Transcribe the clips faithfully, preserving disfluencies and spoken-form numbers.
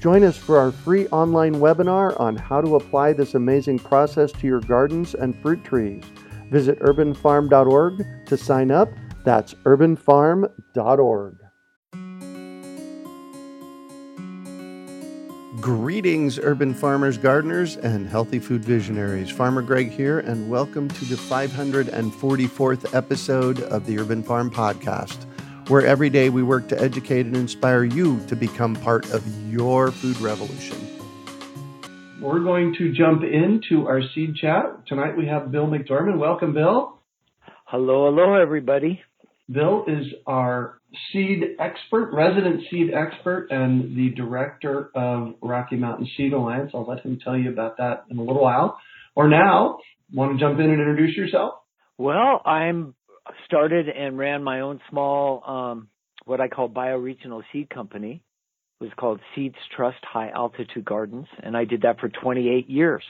Join us for our free online webinar on how to apply this amazing process to your gardens and fruit trees. Visit urban farm dot org to sign up. That's urban farm dot org. Greetings, urban farmers, gardeners, and healthy food visionaries. Farmer Greg here, and welcome to the five hundred forty-fourth episode of the Urban Farm Podcast, where every day we work to educate and inspire you to become part of your food revolution. We're going to jump into our seed chat. Tonight we have Bill McDorman. Welcome, Bill. Hello, hello, everybody. Bill is our seed expert, resident seed expert, and the director of Rocky Mountain Seed Alliance. I'll let him tell you about that in a little while. Or now, want to jump in and introduce yourself? Well, I'm started and ran my own small, um, what I call bioregional seed company. It was called Seeds Trust High Altitude Gardens, and I did that for twenty-eight years.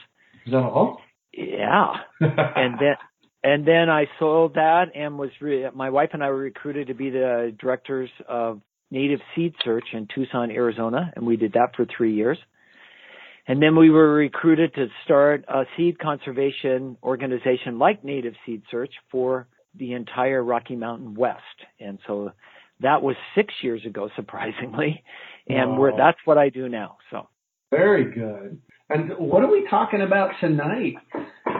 Is that all? Yeah. and then and then I sold that and was re- my wife and I were recruited to be the directors of Native Seed Search in Tucson, Arizona, and we did that for three years. And then we were recruited to start a seed conservation organization like Native Seed Search for the entire Rocky Mountain West. And so that was six years ago, surprisingly. And we're, that's what I do now. So very good. And what are we talking about tonight?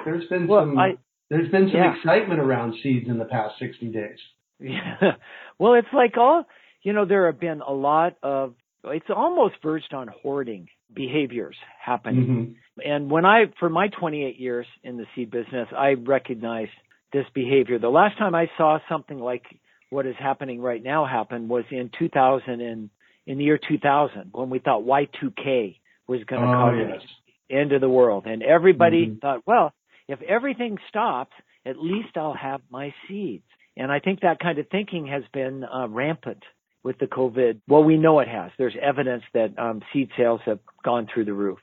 There's been well, some, I, there's been some yeah. excitement around seeds in the past sixty days. Yeah. Well, it's like all, you know, there have been a lot of, it's almost verged on hoarding behaviors happening. Mm-hmm. And when I, for my twenty-eight years in the seed business, I recognized this behavior. The last time I saw something like what is happening right now happen was in two thousand, and in the year two thousand, when we thought Y two K was going to oh, cause yes. the end of the world. And everybody mm-hmm. thought, well, if everything stops, at least I'll have my seeds. And I think that kind of thinking has been uh, rampant with the COVID. Well, we know it has. There's evidence that um, seed sales have gone through the roof.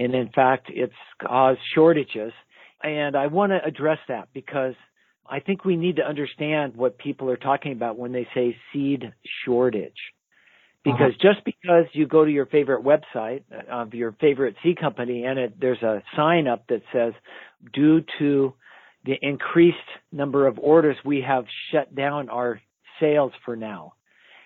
And in fact, it's caused shortages. And I want to address that because I think we need to understand what people are talking about when they say seed shortage. Because uh-huh. just because you go to your favorite website of your favorite seed company and it, there's a sign up that says, due to the increased number of orders, we have shut down our sales for now.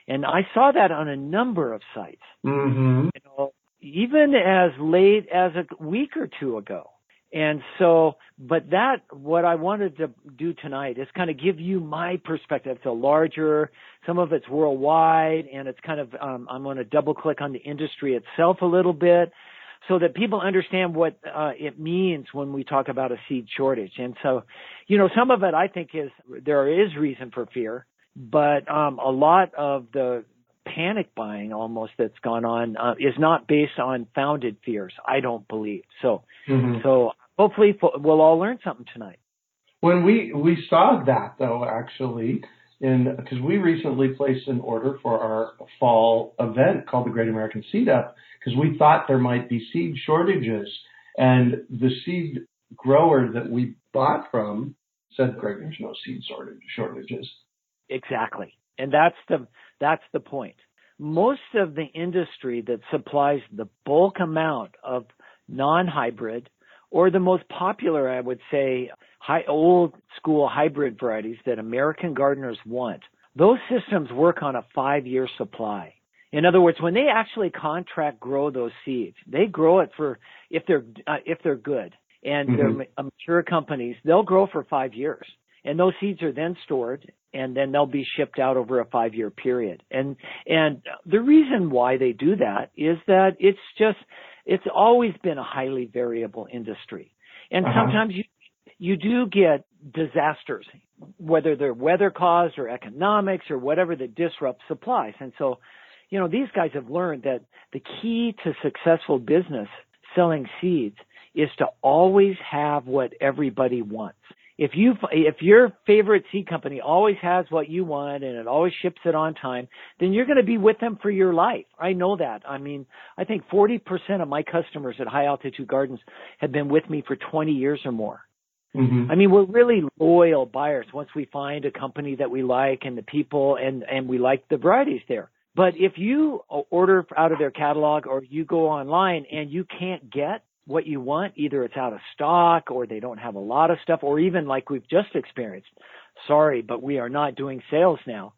And I saw that on a number of sites, mm-hmm. you know, even as late as a week or two ago. And so, but that, what I wanted to do tonight is kind of give you my perspective. It's a larger, some of it's worldwide, and it's kind of, um, I'm going to double click on the industry itself a little bit so that people understand what uh, it means when we talk about a seed shortage. And so, you know, some of it I think is, there is reason for fear, but um, a lot of the panic buying almost that's gone on uh, is not based on founded fears, I don't believe. So, mm-hmm. so. Hopefully, we'll all learn something tonight. When we, we saw that, though, actually, in because we recently placed an order for our fall event called the Great American Seed Up because we thought there might be seed shortages. And the seed grower that we bought from said, Greg, there's no seed shortages. Exactly. And that's the that's the point. Most of the industry that supplies the bulk amount of non-hybrid or the most popular, I would say, high, old-school hybrid varieties that American gardeners want, those systems work on a five-year supply. In other words, when they actually contract grow those seeds, they grow it for, if they're uh, if they're good, and mm-hmm. they're mature companies, they'll grow for five years. And those seeds are then stored, and then they'll be shipped out over a five-year period. And and the reason why they do that is that it's just – it's always been a highly variable industry. And uh-huh. sometimes you you do get disasters, whether they're weather caused or economics or whatever that disrupts supplies. And so you know, these guys have learned that the key to successful business selling seeds is to always have what everybody wants. If you, if your favorite seed company always has what you want and it always ships it on time, then you're going to be with them for your life. I know that. I mean, I think forty percent of my customers at High Altitude Gardens have been with me for twenty years or more. Mm-hmm. I mean, we're really loyal buyers once we find a company that we like and the people and, and we like the varieties there. But if you order out of their catalog or you go online and you can't get what you want, either it's out of stock or they don't have a lot of stuff, or even like we've just experienced, sorry, but we are not doing sales now,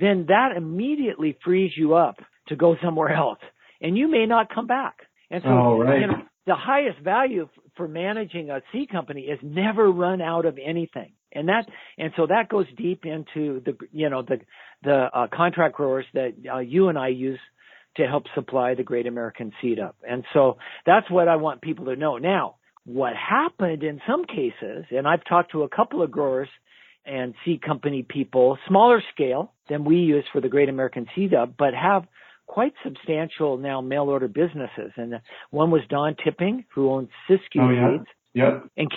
then that immediately frees you up to go somewhere else. And you may not come back. And so oh, right. you know, the highest value for managing a seed company is never run out of anything. And that, and so that goes deep into the, you know, the, the uh, contract growers that uh, you and I use to help supply the Great American Seed Up. And so that's what I want people to know. Now, what happened in some cases, and I've talked to a couple of growers and seed company people, smaller scale than we use for the Great American Seed Up, but have quite substantial now mail order businesses. And one was Don Tipping, who owns Siskiyou Seeds. Oh, yeah. Yep. And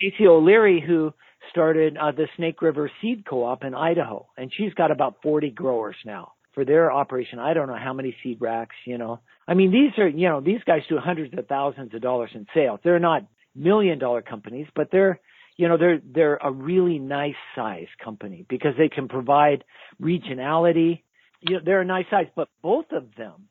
Casey O'Leary, who started uh, the Snake River Seed Co-op in Idaho. And she's got about forty growers now for their operation. I don't know how many seed racks, you know. I mean, these are, you know, these guys do hundreds of thousands of dollars in sales. They're not million dollar companies, but they're, you know, they're, they're a really nice size company because they can provide regionality. You know, they're a nice size, but both of them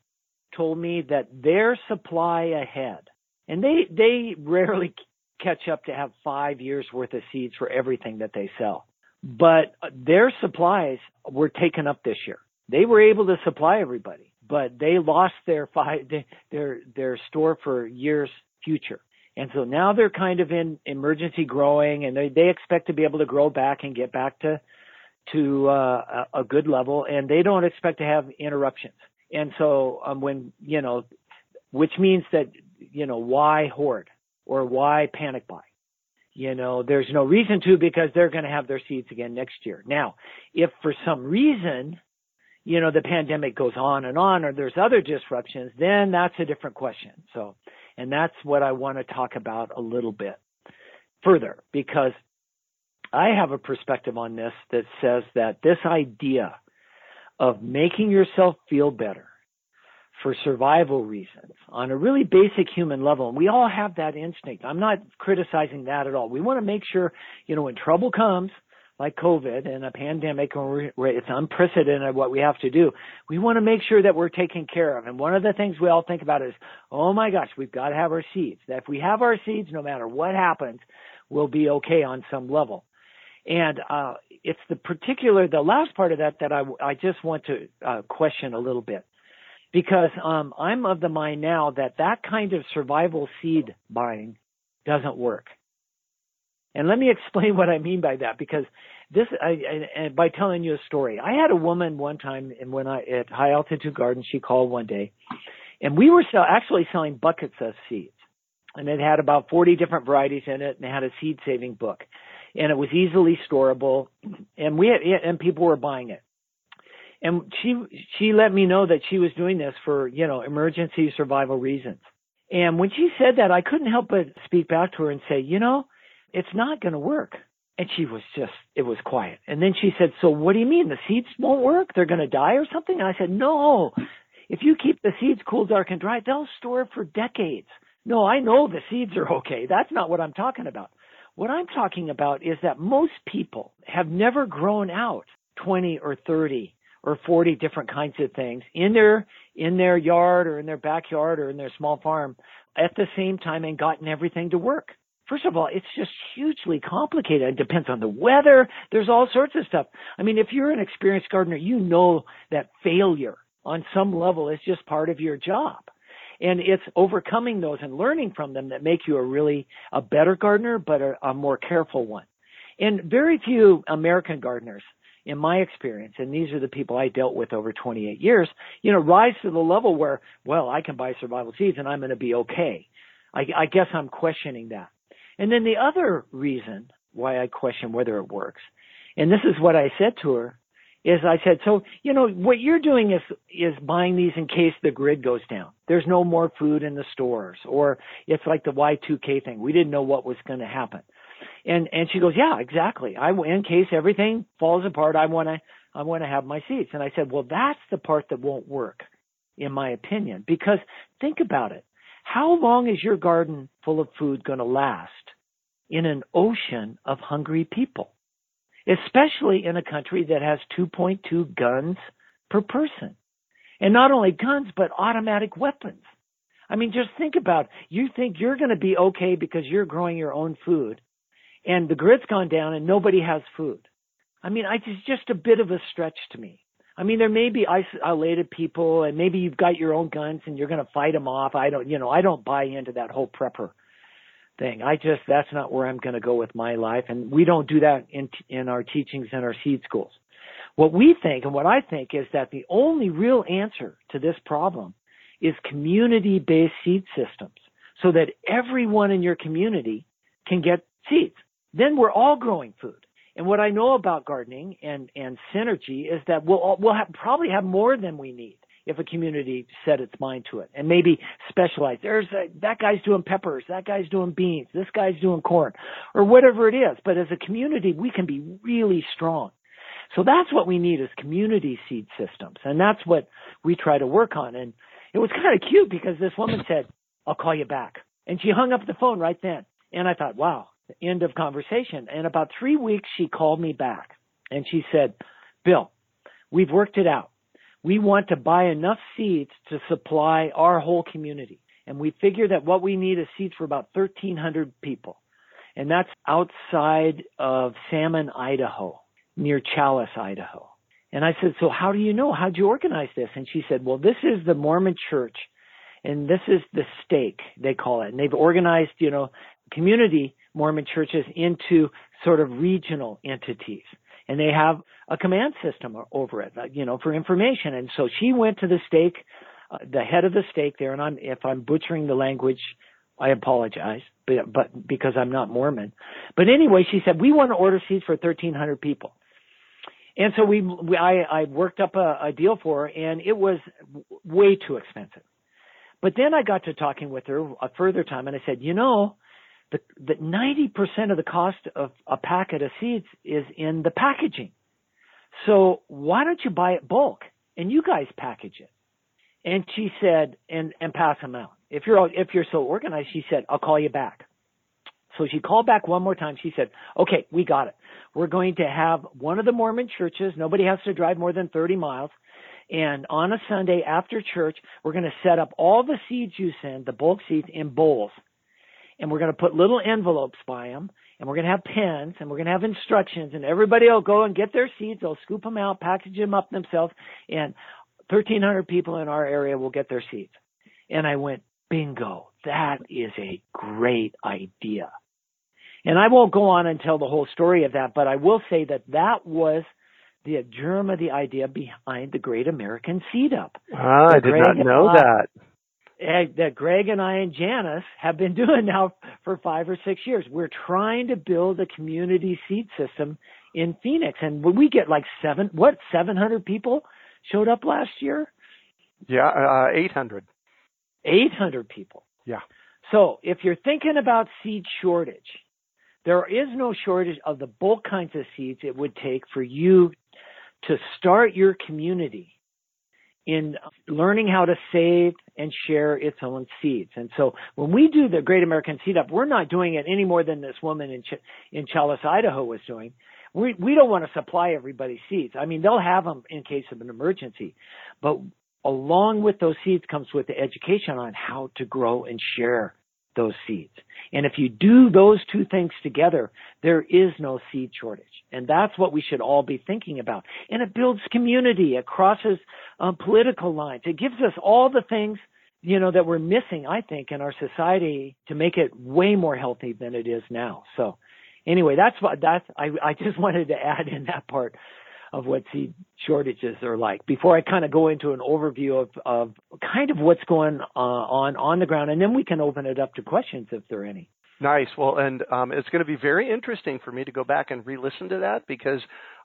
told me that their supply ahead, and they, they rarely catch up to have five years worth of seeds for everything that they sell, but their supplies were taken up this year. They were able to supply everybody, but they lost their five, their, their store for years future. And so now they're kind of in emergency growing, and they, they expect to be able to grow back and get back to, to uh, a good level, and they don't expect to have interruptions. And so um, when, you know, which means that, you know, why hoard or why panic buy? You know, there's no reason to, because they're going to have their seeds again next year. Now, if for some reason, you know, the pandemic goes on and on, or there's other disruptions, then that's a different question. So, and that's what I want to talk about a little bit further, because I have a perspective on this that says that this idea of making yourself feel better for survival reasons on a really basic human level, and we all have that instinct. I'm not criticizing that at all. We want to make sure, you know, when trouble comes, like COVID and a pandemic, or it's unprecedented what we have to do, we want to make sure that we're taken care of. And one of the things we all think about is, oh my gosh, we've got to have our seeds. That if we have our seeds, no matter what happens, we'll be okay on some level. And uh, it's the particular, the last part of that that I, I just want to uh, question a little bit, because um, I'm of the mind now that that kind of survival seed buying doesn't work. And let me explain what I mean by that, because this, I, I, and by telling you a story. I had a woman one time, and when I at High Altitude Garden, she called one day, and we were sell, actually selling buckets of seeds, and it had about forty different varieties in it, and it had a seed saving book, and it was easily storable, and we had, and people were buying it, and she she let me know that she was doing this for, you know, emergency survival reasons, and when she said that, I couldn't help but speak back to her and say, you know, it's not going to work. And she was just, it was quiet. And then she said, so what do you mean? The seeds won't work? They're going to die or something? And I said, no, if you keep the seeds cool, dark, and dry, they'll store for decades. No, I know the seeds are okay. That's not what I'm talking about. What I'm talking about is that most people have never grown out twenty or thirty or forty different kinds of things in their, in their yard or in their backyard or in their small farm at the same time and gotten everything to work. First of all, it's just hugely complicated. It depends on the weather. There's all sorts of stuff. I mean, if you're an experienced gardener, you know that failure on some level is just part of your job. And it's overcoming those and learning from them that make you a really a better gardener, but a, a more careful one. And very few American gardeners, in my experience, and these are the people I dealt with over twenty-eight years, you know, rise to the level where, well, I can buy survival seeds and I'm going to be okay. I, I guess I'm questioning that. And then the other reason why I question whether it works, and this is what I said to her, is I said, so, you know, what you're doing is, is buying these in case the grid goes down. There's no more food in the stores, or it's like the Y two K thing. We didn't know what was going to happen. And, and she goes, yeah, exactly. I, in case everything falls apart, I want to, I want to have my seeds. And I said, well, that's the part that won't work, in my opinion, because think about it. How long is your garden full of food going to last in an ocean of hungry people, especially in a country that has two point two guns per person? And not only guns, but automatic weapons. I mean, just think about it. You think you're going to be okay because you're growing your own food, and the grid's gone down and nobody has food. I mean, I, it's just a bit of a stretch to me. I mean, there may be isolated people, and maybe you've got your own guns and you're going to fight them off. I don't, you know, I don't buy into that whole prepper thing. I just, that's not where I'm going to go with my life. And we don't do that in, in our teachings and our seed schools. What we think and what I think is that the only real answer to this problem is community-based seed systems, so that everyone in your community can get seeds. Then we're all growing food. And what I know about gardening and, and synergy is that we'll, we'll have, probably have more than we need if a community set its mind to it and maybe specialize. There's a, that guy's doing peppers, that guy's doing beans, this guy's doing corn, or whatever it is. But as a community, we can be really strong. So that's what we need is community seed systems. And that's what we try to work on. And it was kind of cute because this woman said, I'll call you back. And she hung up the phone right then. And I thought, wow. End of conversation. And about three weeks, she called me back and she said, Bill, we've worked it out. We want to buy enough seeds to supply our whole community. And we figure that what we need is seeds for about thirteen hundred people. And that's outside of Salmon, Idaho, near Challis, Idaho. And I said, so how do you know? How'd you organize this? And she said, well, this is the Mormon church and this is the stake, they call it. And they've organized, you know, community Mormon churches into sort of regional entities, and they have a command system over it, you know, for information. And so she went to the stake, uh, the head of the stake there. And I'm, if I'm butchering the language, I apologize, but, but because I'm not Mormon. But anyway, she said, we want to order seeds for thirteen hundred people. And so we, we I, I worked up a, a deal for her, and it was way too expensive. But then I got to talking with her a further time, and I said, you know, that ninety percent of the cost of a packet of seeds is in the packaging. So why don't you buy it bulk and you guys package it? And she said, and, and pass them out. If you're, if you're so organized, she said, I'll call you back. So she called back one more time. She said, okay, we got it. We're going to have one of the Mormon churches. Nobody has to drive more than thirty miles. And on a Sunday after church, we're going to set up all the seeds you send, the bulk seeds, in bowls. And we're going to put little envelopes by them, and we're going to have pens, and we're going to have instructions, and everybody will go and get their seeds. They'll scoop them out, package them up themselves, and thirteen hundred people in our area will get their seeds. And I went, bingo, that is a great idea. And I won't go on and tell the whole story of that, but I will say that that was the germ of the idea behind the Great American Seed Up. Ah, I did not know that. That Greg and I and Janice have been doing now for five or six years. We're trying to build a community seed system in Phoenix. And we get like seven, what, seven hundred people showed up last year? Yeah, uh, eight hundred. eight hundred people. Yeah. So if you're thinking about seed shortage, there is no shortage of the bulk kinds of seeds it would take for you to start your community in learning how to save and share its own seeds. And so when we do the Great American Seed Up, we're not doing it any more than this woman in Ch- in Challis, Idaho was doing. We we don't want to supply everybody seeds. I mean, they'll have them in case of an emergency. But along with those seeds comes with the education on how to grow and share those seeds. And if you do those two things together, there is no seed shortage. And that's what we should all be thinking about. And it builds community. It crosses um, political lines. It gives us all the things, you know, that we're missing, I think, in our society to make it way more healthy than it is now. So anyway, that's what that's, I, I just wanted to add in that part of what seed shortages are like before I kind of go into an overview of, of kind of what's going uh, on on the ground. And then we can open it up to questions if there are any. Nice. Well, and um, it's going to be very interesting for me to go back and re-listen to that, because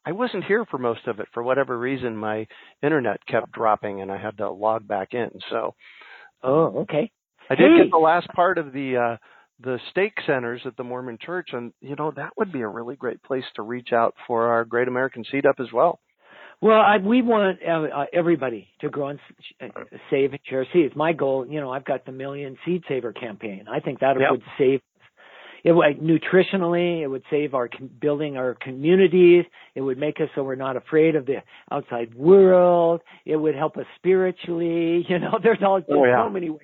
I wasn't here for most of it. For whatever reason, my internet kept dropping and I had to log back in. So, oh, okay. I did hey. get the last part of the uh, the stake centers at the Mormon Church, and you know that would be a really great place to reach out for our Great American Seed Up as well. Well, I, we want uh, everybody to grow and uh, save and share seeds. My goal, you know, I've got the Million Seed Saver campaign. I think that yep. would save. It would, nutritionally, it would save our building our communities. It would make us so we're not afraid of the outside world. It would help us spiritually. You know, there's all oh, yeah. so many ways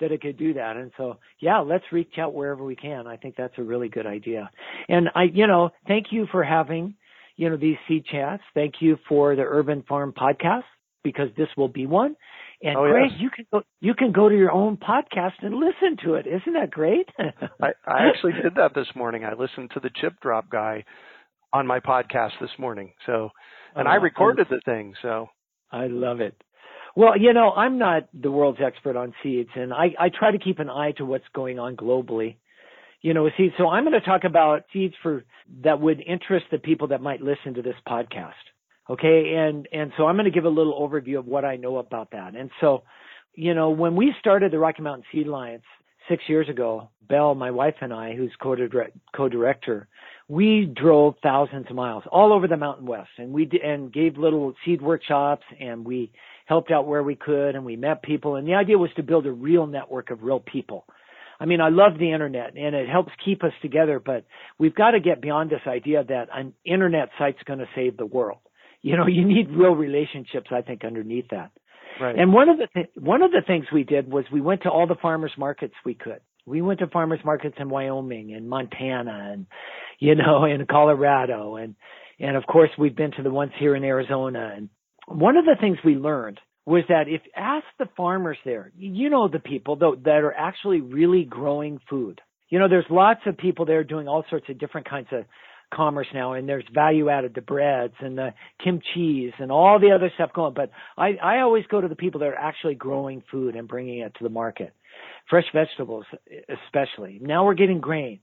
that it could do that. And so, yeah, let's reach out wherever we can. I think that's a really good idea. And I, you know, thank you for having, you know, these seed chats. Thank you for the Urban Farm Podcast, because this will be one. And oh, Greg, yes. you can go, you can go to your own podcast and listen to it. Isn't that great? I, I actually did that this morning. I listened to the Chip Drop guy on my podcast this morning. So, and oh, I recorded I, the thing. So I love it. Well, you know, I'm not the world's expert on seeds, and I, I try to keep an eye to what's going on globally, you know, with seeds. So I'm going to talk about seeds for that would interest the people that might listen to this podcast. Okay, and, and so I'm going to give a little overview of what I know about that. And so, you know, when we started the Rocky Mountain Seed Alliance six years ago, Belle, my wife, and I, who's co-director, we drove thousands of miles all over the Mountain West, and we did, and gave little seed workshops, and we helped out where we could, and we met people. And the idea was to build a real network of real people. I mean, I love the internet, and it helps keep us together, but we've got to get beyond this idea that an internet site's going to save the world. You know, you need real relationships, I think, underneath that. Right. And one of the th- one of the things we did was we went to all the farmers markets we could. We went to farmers markets in Wyoming and Montana and, you know, in Colorado. And, and of course, we've been to the ones here in Arizona. And one of the things we learned was that if ask the farmers there, you know, the people though, that are actually really growing food. You know, there's lots of people there doing all sorts of different kinds of commerce now, and there's value added, the breads and the kimchis and all the other stuff going. But I, I always go to the people that are actually growing food and bringing it to the market. Fresh vegetables, especially. Now we're getting grains.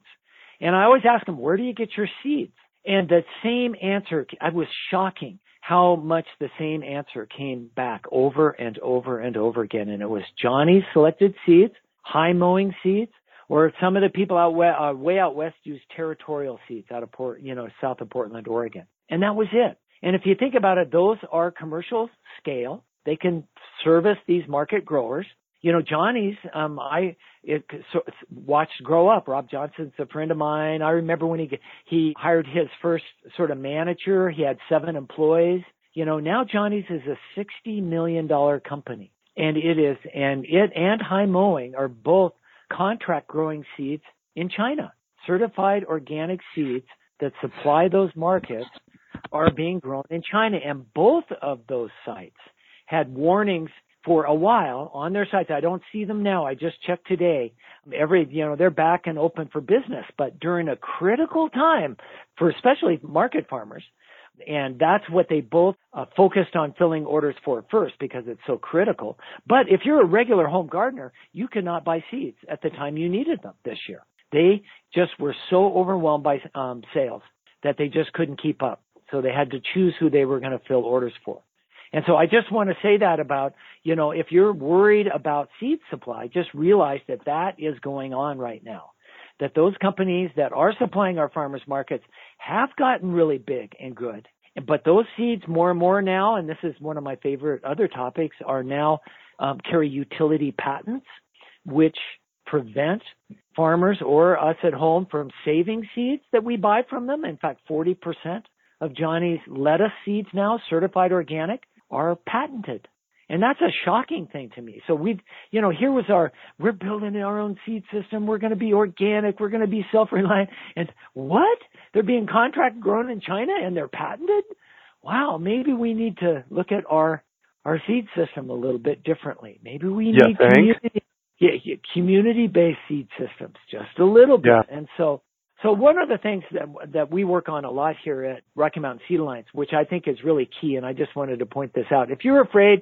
And I always ask them, where do you get your seeds? And the same answer, I was shocking how much the same answer came back over and over and over again. And it was Johnny's Selected Seeds, High Mowing Seeds, or some of the people out way, uh, way out west use Territorial Seeds out of Port, you know, south of Portland, Oregon. And that was it. And if you think about it, those are commercial scale. They can service these market growers. You know, Johnny's, um, I it, so, watched grow up. Rob Johnson's a friend of mine. I remember when he he hired his first sort of manager. He had seven employees. You know, now Johnny's is a sixty million dollars company. And it is, and it and High Mowing are both contract growing seeds in China. Certified organic seeds that supply those markets are being grown in China. And both of those sites had warnings for a while on their sites. I don't see them now. I just checked today. Every, you know, they're back and open for business, but during a critical time for especially market farmers. And that's what they both uh, focused on filling orders for first, because it's so critical. But if you're a regular home gardener, you cannot buy seeds at the time you needed them this year. They just were so overwhelmed by um, sales that they just couldn't keep up. So they had to choose who they were going to fill orders for. And so I just want to say that about, you know, if you're worried about seed supply, just realize that that is going on right now. That those companies that are supplying our farmers markets have gotten really big and good. But those seeds more and more now, and this is one of my favorite other topics, are now um, carry utility patents, which prevent farmers or us at home from saving seeds that we buy from them. In fact, forty percent of Johnny's lettuce seeds now, certified organic, are patented. And that's a shocking thing to me. So we've, you know, here was our, we're building our own seed system. We're going to be organic. We're going to be self-reliant. And what? They're being contract grown in China and they're patented? Wow. Maybe we need to look at our, our seed system a little bit differently. Maybe we yeah, need community, yeah, yeah, community-based seed systems just a little bit. Yeah. And so, so one of the things that, that we work on a lot here at Rocky Mountain Seed Alliance, which I think is really key. And I just wanted to point this out. If you're afraid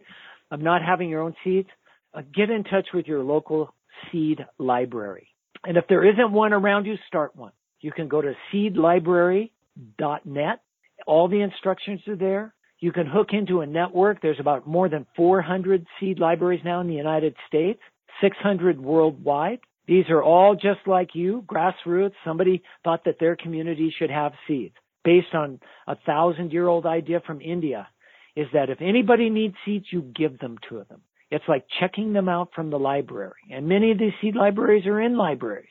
of not having your own seeds, uh, get in touch with your local seed library. And if there isn't one around you, start one. You can go to seed library dot net. All the instructions are there. You can hook into a network. There's about more than four hundred seed libraries now in the United States, six hundred worldwide. These are all just like you, grassroots. Somebody thought that their community should have seeds based on a thousand-year-old idea from India, is that if anybody needs seeds, you give them to them. It's like checking them out from the library. And many of these seed libraries are in libraries.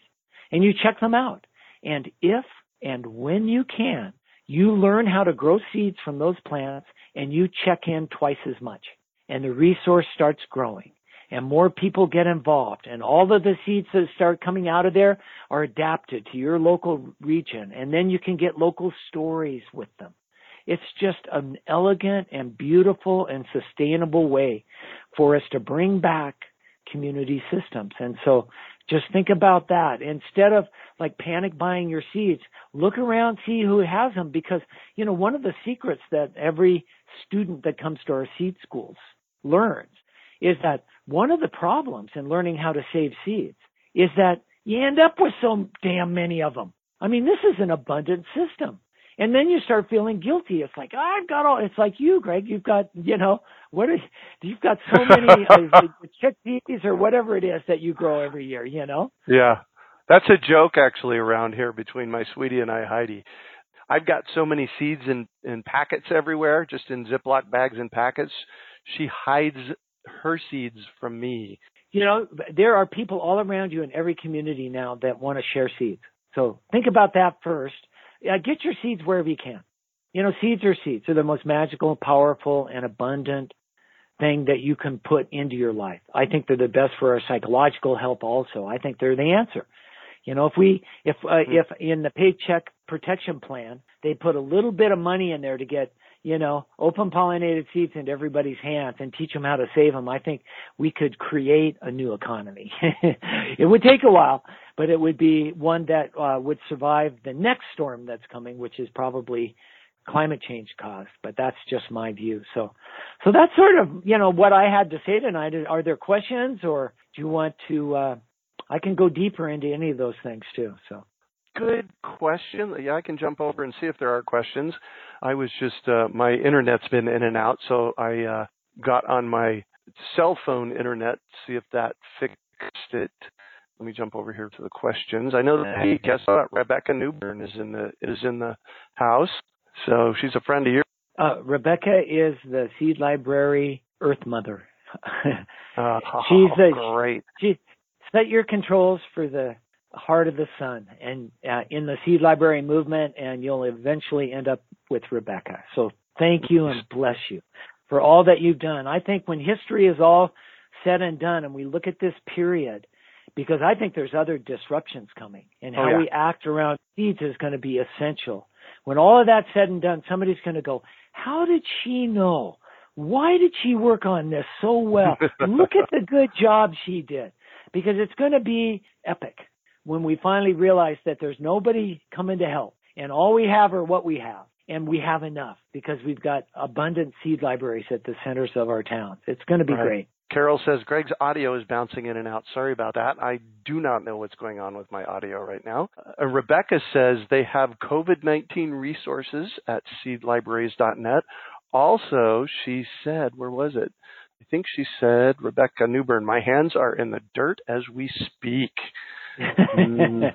And you check them out. And if and when you can, you learn how to grow seeds from those plants, and you check in twice as much. And the resource starts growing. And more people get involved. And all of the seeds that start coming out of there are adapted to your local region. And then you can get local stories with them. It's just an elegant and beautiful and sustainable way for us to bring back community systems. And so just think about that. Instead of like panic buying your seeds, look around, see who has them. Because, you know, one of the secrets that every student that comes to our seed schools learns is that one of the problems in learning how to save seeds is that you end up with so damn many of them. I mean, this is an abundant system. And then you start feeling guilty. It's like, oh, I've got all, it's like you, Greg, you've got, you know, what is, you've got so many uh, chickpeas or whatever it is that you grow every year, you know? Yeah. That's a joke actually around here between my sweetie and I, Heidi. I've got so many seeds in, in packets everywhere, just in Ziploc bags and packets. She hides her seeds from me. You know, there are people all around you in every community now that want to share seeds. So think about that first. Uh, get your seeds wherever you can. You know, seeds are seeds. They're the most magical, powerful, and abundant thing that you can put into your life. I think they're the best for our psychological health also. I think they're the answer. You know, if we, if, uh, if in the Paycheck Protection Plan, they put a little bit of money in there to get, you know, open pollinated seeds into everybody's hands and teach them how to save them, I think we could create a new economy. It would take a while, but it would be one that uh, would survive the next storm that's coming, which is probably climate change caused. But that's just my view. So, so that's sort of, you know, what I had to say tonight. Are there questions, or do you want to, uh, I can go deeper into any of those things too, so. Good question. Yeah, I can jump over and see if there are questions. I was just, uh, my internet's been in and out, so I uh, got on my cell phone internet, see if that fixed it. Let me jump over here to the questions. I know that, hey, guess what? Rebecca Newburn is in the is in the house, so she's a friend of yours. Uh, Rebecca is the Seed Library Earth Mother. oh, she's a, great. She, set your controls for the heart of the sun and uh, in the seed library movement, and you'll eventually end up with Rebecca. So thank you and bless you for all that you've done. I think when history is all said and done and we look at this period, because I think there's other disruptions coming, and how oh, yeah. we act around seeds is going to be essential. When all of that's said and done, somebody's going to go, how did she know? Why did she work on this so well? Look at the good job she did, because it's going to be epic when we finally realize that there's nobody coming to help, and all we have are what we have, and we have enough because we've got abundant seed libraries at the centers of our towns. It's going to be right. great. Carol says, Greg's audio is bouncing in and out. Sorry about that. I do not know what's going on with my audio right now. Uh, Rebecca says they have COVID nineteen resources at seed libraries dot net. Also, she said, where was it? I think she said, Rebecca Newburn, my hands are in the dirt as we speak. mm,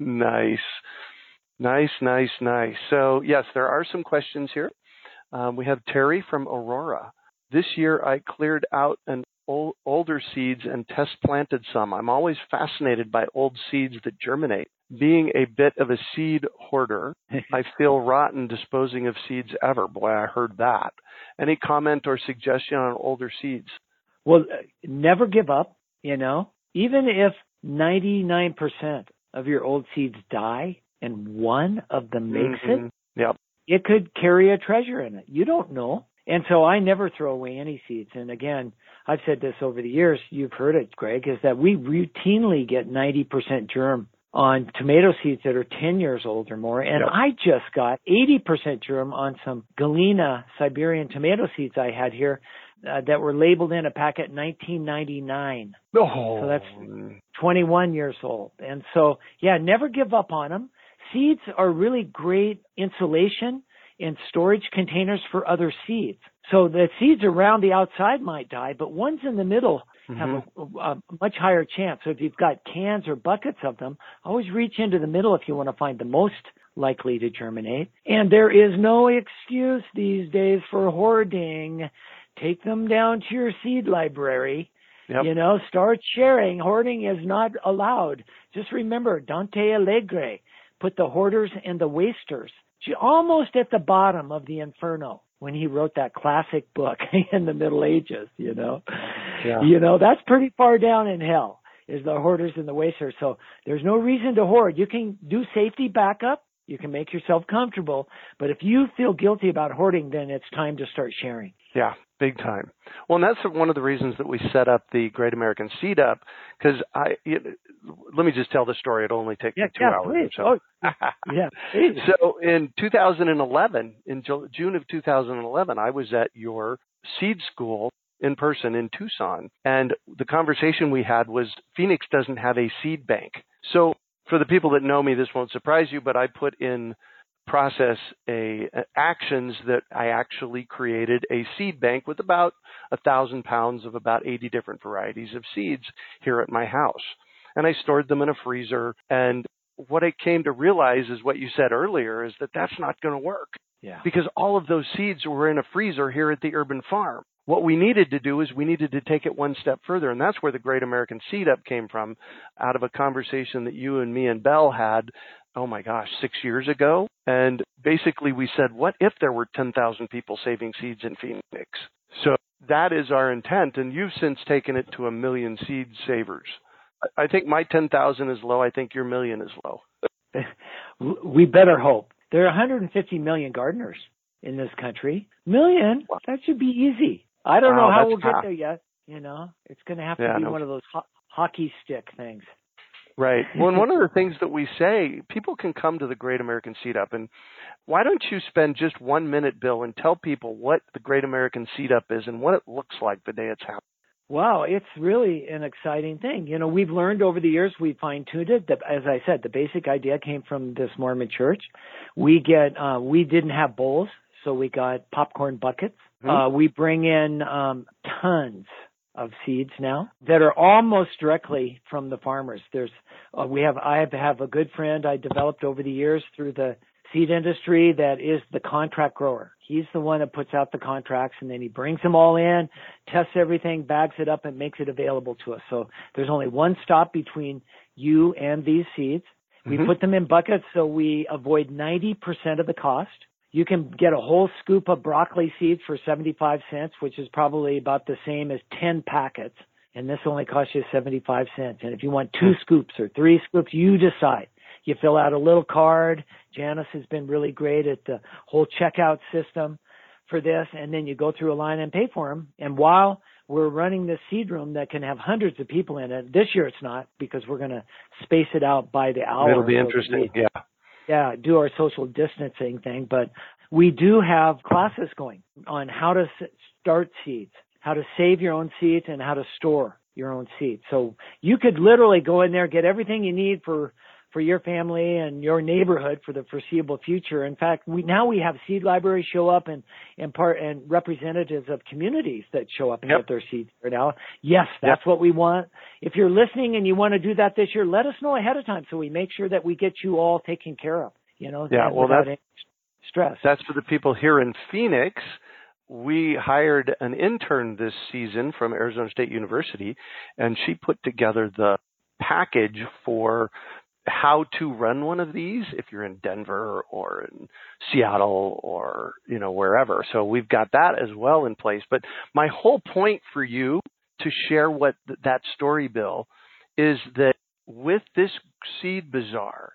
nice, nice, nice, nice. So, yes, there are some questions here. Um, we have Terry from Aurora. This year I cleared out an old, older seeds and test planted some. I'm always fascinated by old seeds that germinate. Being a bit of a seed hoarder, I feel rotten disposing of seeds ever. Boy, I heard that. Any comment or suggestion on older seeds? Well, never give up, you know, even if ninety-nine percent of your old seeds die and one of them makes mm-hmm. it, yep. it could carry a treasure in it. You don't know. And so I never throw away any seeds. And again, I've said this over the years, you've heard it, Greg, is that we routinely get ninety percent germ on tomato seeds that are ten years old or more. And yep. I just got eighty percent germ on some Galena Siberian tomato seeds I had here uh, that were labeled in a packet in nineteen ninety-nine. Oh. So that's twenty-one years old. And so, yeah, never give up on them. Seeds are really great insulation and storage containers for other seeds. So the seeds around the outside might die, but ones in the middle have mm-hmm. a, a much higher chance. So if you've got cans or buckets of them, always reach into the middle if you want to find the most likely to germinate. And there is no excuse these days for hoarding. Take them down to your seed library. Yep. You know, start sharing. Hoarding is not allowed. Just remember, Dante Alighieri put the hoarders and the wasters almost at the bottom of the inferno when he wrote that classic book in the Middle Ages, you know. Yeah. You know, that's pretty far down in hell, is the hoarders and the wasters. So there's no reason to hoard. You can do safety backup. You can make yourself comfortable. But if you feel guilty about hoarding, then it's time to start sharing. Yeah, big time. Well, and that's one of the reasons that we set up the Great American Seed Up, because I it, let me just tell the story. It'll only take yeah, two yeah, hours please. Or so. Oh, yeah, please. So in two thousand eleven, in June of two thousand eleven, I was at your seed school in person in Tucson, and the conversation we had was Phoenix doesn't have a seed bank. So for the people that know me, this won't surprise you, but I put in process a, a actions that I actually created a seed bank with about a thousand pounds of about eighty different varieties of seeds here at my house. And I stored them in a freezer. And what I came to realize is what you said earlier is that that's not going to work. Yeah. Because all of those seeds were in a freezer here at the Urban Farm. What we needed to do is we needed to take it one step further. And that's where the Great American Seed Up came from, out of a conversation that you and me and Belle had, oh my gosh, six years ago. And basically we said, what if there were ten thousand people saving seeds in Phoenix? So that is our intent. And you've since taken it to a million seed savers. I think my ten thousand is low. I think your million is low. We better hope. There are one hundred fifty million gardeners in this country. Million? That should be easy. I don't wow, know how we'll tough. get there yet. You know, it's going to have to yeah, be no. one of those ho- hockey stick things. Right. Well, and one of the things that we say, people can come to the Great American Seed Up. And why don't you spend just one minute, Bill, and tell people what the Great American Seed Up is and what it looks like the day it's happening. Wow, it's really an exciting thing. You know, we've learned over the years, we fine-tuned it. As I said, the basic idea came from this Mormon church. We get, uh, we didn't have bowls, so we got popcorn buckets. Mm-hmm. Uh, we bring in um, tons of seeds now that are almost directly from the farmers. There's, uh, we have, I have a good friend I developed over the years through the seed industry that is the contract grower. He's the one that puts out the contracts, and then he brings them all in, tests everything, bags it up, and makes it available to us. So there's only one stop between you and these seeds. We mm-hmm. put them in buckets so we avoid ninety percent of the cost. You can get a whole scoop of broccoli seeds for seventy-five cents, which is probably about the same as ten packets, and this only costs you seventy-five cents. And if you want two scoops or three scoops, you decide. You fill out a little card. Janice has been really great at the whole checkout system for this. And then you go through a line and pay for them. And while we're running this seed room that can have hundreds of people in it, this year it's not, because we're going to space it out by the hour. It'll be interesting. So yeah. Yeah. Do our social distancing thing. But we do have classes going on how to start seeds, how to save your own seeds, and how to store your own seeds. So you could literally go in there, get everything you need for for your family and your neighborhood for the foreseeable future. In fact, we now we have seed libraries show up and and part and representatives of communities that show up and yep. get their seeds right now. Yes, that's yep. what we want. If you're listening and you want to do that this year, let us know ahead of time so we make sure that we get you all taken care of. You know, yeah, well, without any stress. That's for the people here in Phoenix. We hired an intern this season from Arizona State University, and she put together the package for how to run one of these if you're in Denver or in Seattle or, you know, wherever. So we've got that as well in place. But my whole point for you to share what th- that story, Bill, is that with this seed bazaar,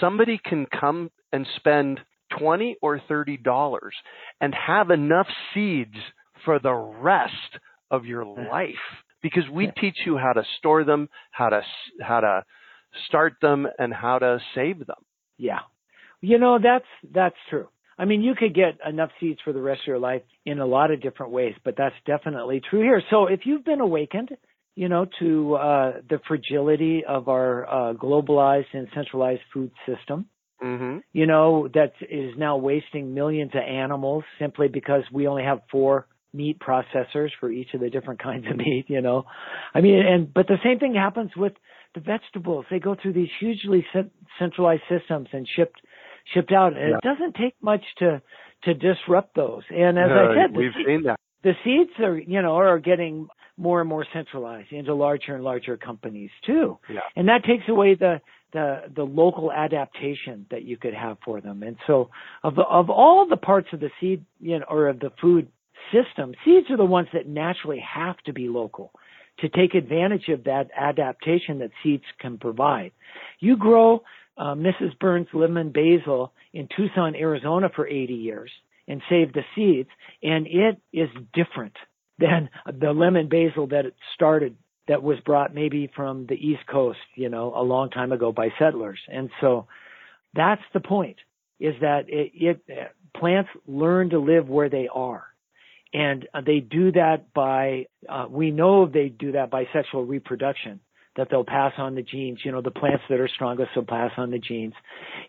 somebody can come and spend twenty or thirty dollars and have enough seeds for the rest of your life, because we yeah. teach you how to store them, how to, how to, start them, and how to save them. Yeah. You know, that's, that's true. I mean, you could get enough seeds for the rest of your life in a lot of different ways, but that's definitely true here. So if you've been awakened, you know, to uh, the fragility of our uh, globalized and centralized food system, mm-hmm. you know, that is now wasting millions of animals simply because we only have four meat processors for each of the different kinds of meat, you know. I mean, and but the same thing happens with the vegetables. They go through these hugely centralized systems and shipped shipped out. And yeah. It doesn't take much to to disrupt those. And as no, I said, we've the, seen that. The seeds are, you know, are getting more and more centralized into larger and larger companies too. Yeah. And that takes away the the the local adaptation that you could have for them. And so of the, of all the parts of the seed, you know, or of the food system, seeds are the ones that naturally have to be local to take advantage of that adaptation that seeds can provide. You grow uh, Missus Burns Lemon Basil in Tucson, Arizona for eighty years and save the seeds, and it is different than the lemon basil that it started that was brought maybe from the East Coast, you know, a long time ago by settlers. And so that's the point, is that it, it plants learn to live where they are. And they do that by, uh, we know they do that by sexual reproduction, that they'll pass on the genes, you know, the plants that are strongest will pass on the genes,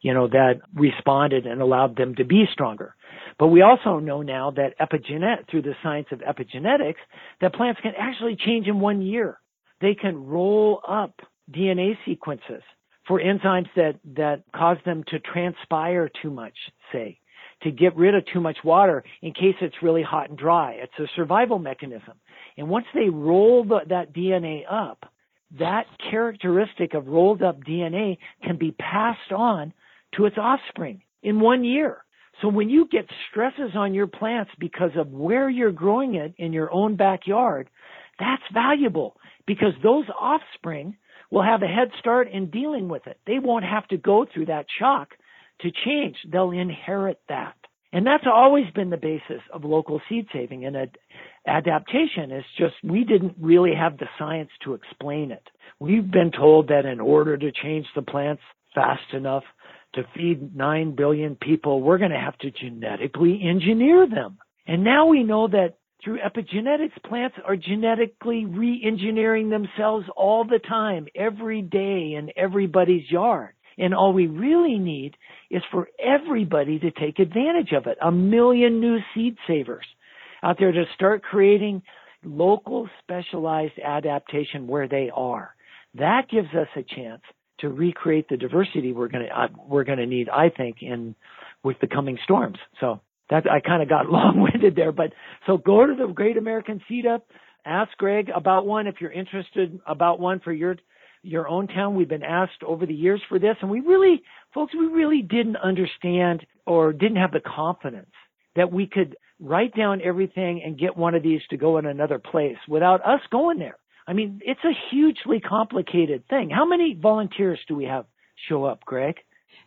you know, that responded and allowed them to be stronger. But we also know now that epigenet, through the science of epigenetics, that plants can actually change in one year. They can roll up D N A sequences for enzymes that, that cause them to transpire too much, say, to get rid of too much water in case it's really hot and dry. It's a survival mechanism. And once they roll the, that D N A up, that characteristic of rolled up D N A can be passed on to its offspring in one year. So when you get stresses on your plants because of where you're growing it in your own backyard, that's valuable because those offspring will have a head start in dealing with it. They won't have to go through that shock to change. They'll inherit that. And that's always been the basis of local seed saving and ad- adaptation. It's just we didn't really have the science to explain it. We've been told that in order to change the plants fast enough to feed nine billion people, we're going to have to genetically engineer them. And now we know that through epigenetics, plants are genetically re-engineering themselves all the time, every day in everybody's yard. And all we really need is for everybody to take advantage of it. A million new seed savers out there to start creating local specialized adaptation where they are. That gives us a chance to recreate the diversity we're going to uh, we're going to need, I think, in with the coming storms. So that I kind of got long-winded there, but so go to the Great American Seed Up, ask Greg about one if you're interested about one for your your own town. We've been asked over the years for this, and we really, folks, we really didn't understand or didn't have the confidence that we could write down everything and get one of these to go in another place without us going there. I mean, it's a hugely complicated thing. How many volunteers do we have show up, Greg?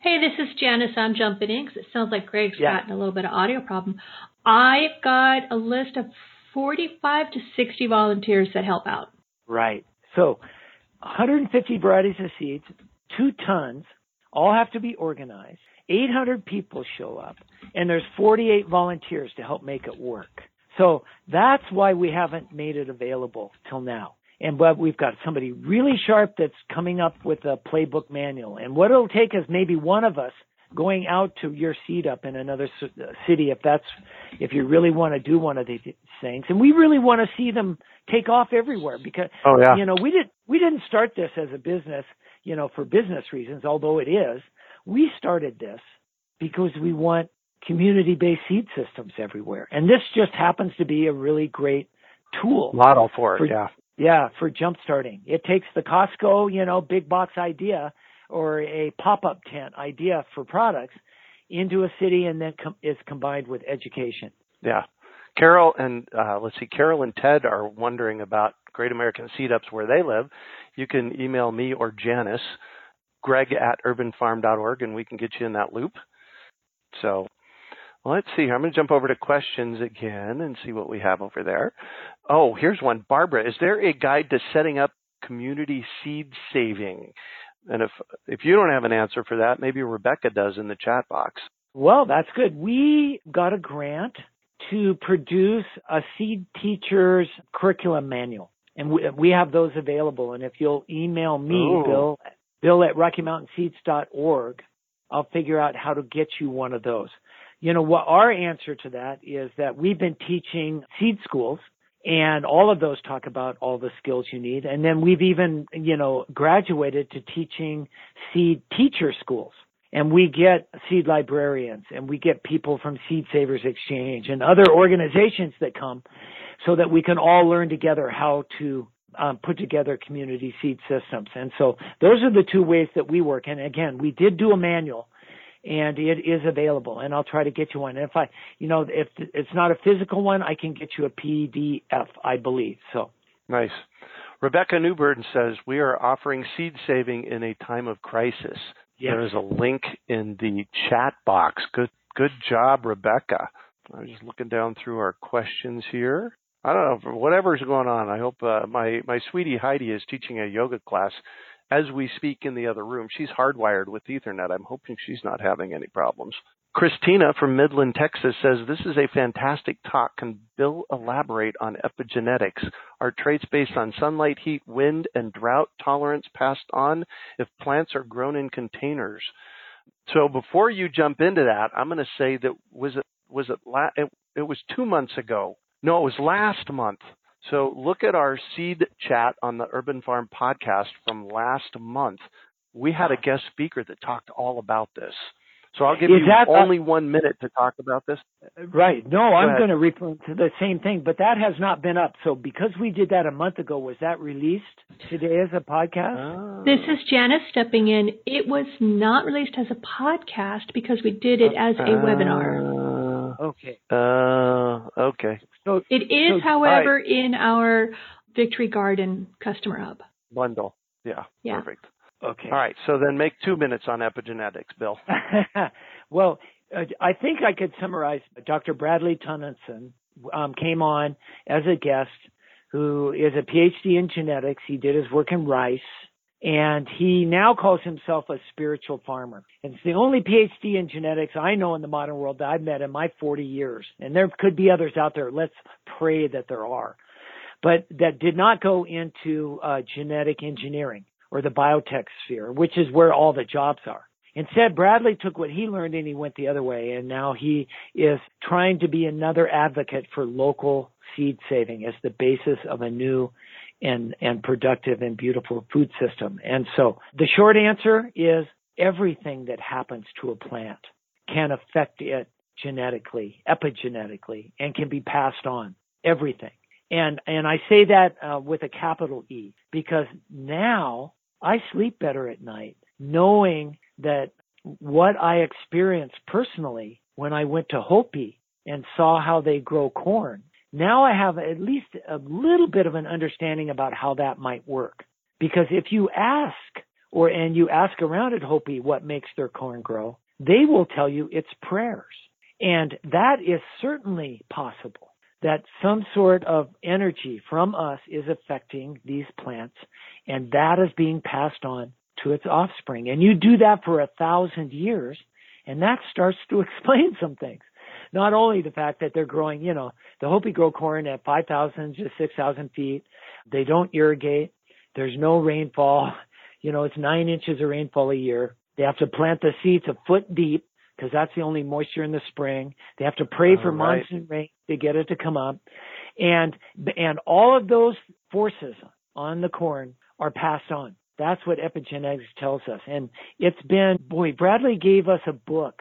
Hey, this is Janice. I'm jumping in because it sounds like Greg's yeah. gotten a little bit of audio problem. I've got a list of forty-five to sixty volunteers that help out. Right. So one hundred fifty varieties of seeds, two tons, all have to be organized. eight hundred people show up, and there's forty-eight volunteers to help make it work. So that's why we haven't made it available till now. And but we've got somebody really sharp that's coming up with a playbook manual. And what it'll take is maybe one of us going out to your seed up in another city if that's if you really want to do one of these things. And we really want to see them take off everywhere because oh, yeah. you know we did we didn't start this as a business, you know, for business reasons, although it is. We started this because we want community-based seed systems everywhere. And this just happens to be a really great tool. Model for it, for, yeah. Yeah, for jump-starting. It takes the Costco, you know, big box idea or a pop-up tent idea for products into a city, and then com- is combined with education. Yeah. Carol and uh, let's see, Carol and Ted are wondering about Great American Seed Ups where they live. You can email me or Janice, Greg at urban farm dot org, and we can get you in that loop. So well, let's see here. I'm going to jump over to questions again and see what we have over there. Oh, here's one. Barbara, is there a guide to setting up community seed saving? And if if you don't have an answer for that, maybe Rebecca does in the chat box. Well, that's good. We got a grant to produce a seed teacher's curriculum manual. And we, we have those available. And if you'll email me, Ooh. Bill, Bill at Rocky Mountain Seeds dot org, I'll figure out how to get you one of those. You know, what our answer to that is that we've been teaching seed schools, and all of those talk about all the skills you need. And then we've even, you know, graduated to teaching seed teacher schools. And we get seed librarians, and we get people from Seed Savers Exchange and other organizations that come so that we can all learn together how to um, put together community seed systems. And so those are the two ways that we work. And again, we did do a manual, and it is available, and I'll try to get you one. And if I, you know, if it's not a physical one, I can get you a P D F, I believe. So nice. Rebecca Newburn says, we are offering seed saving in a time of crisis. Yes. There is a link in the chat box. Good good job, Rebecca. I'm just looking down through our questions here. I don't know, whatever's going on. I hope uh, my, my sweetie Heidi is teaching a yoga class as we speak in the other room. She's hardwired with Ethernet. I'm hoping she's not having any problems. Christina from Midland, Texas says, this is a fantastic talk. Can Bill elaborate on epigenetics? Are traits based on sunlight, heat, wind, and drought tolerance passed on if plants are grown in containers? So before you jump into that, I'm going to say that was it was it, la- it it was two months ago. No, it was last month. So look at our seed chat on the Urban Farm Podcast from last month. We had a guest speaker that talked all about this. So I'll give Is you that, only uh, one minute to talk about this. Right. No, Go I'm ahead. going to refer to the same thing, but that has not been up. So because we did that a month ago, was that released today as a podcast? Oh. This is Janice stepping in. It was not released as a podcast because we did it as a uh, webinar. Okay. Uh, okay. So it is, so, however, right. in our Victory Garden Customer Hub. Bundle. Yeah. yeah. Perfect. Okay. All right. So then make two minutes on epigenetics, Bill. Well, uh, I think I could summarize. Doctor Bradley Tunnison um, came on as a guest who is a P H D in genetics. He did his work in rice, and he now calls himself a spiritual farmer. And it's the only P H D in genetics I know in the modern world that I've met in my forty years. And there could be others out there. Let's pray that there are. But that did not go into uh, genetic engineering or the biotech sphere, which is where all the jobs are. Instead, Bradley took what he learned and he went the other way, and now he is trying to be another advocate for local seed saving as the basis of a new and, and productive and beautiful food system. And so the short answer is everything that happens to a plant can affect it genetically, epigenetically, and can be passed on, everything. And and I say that uh, with a capital E, because now I sleep better at night knowing that what I experienced personally when I went to Hopi and saw how they grow corn. Now I have at least a little bit of an understanding about how that might work. Because if you ask or and you ask around at Hopi what makes their corn grow, they will tell you it's prayers. And that is certainly possible, that some sort of energy from us is affecting these plants, and that is being passed on to its offspring. And you do that for a thousand years, and that starts to explain some things. Not only the fact that they're growing, you know, the Hopi grow corn at five thousand to six thousand feet. They don't irrigate. There's no rainfall. You know, it's nine inches of rainfall a year. They have to plant the seeds a foot deep, because that's the only moisture in the spring. They have to pray all for right. monsoon rain to get it to come up. And and all of those forces on the corn are passed on. That's what epigenetics tells us. And it's been, boy, Bradley gave us a book,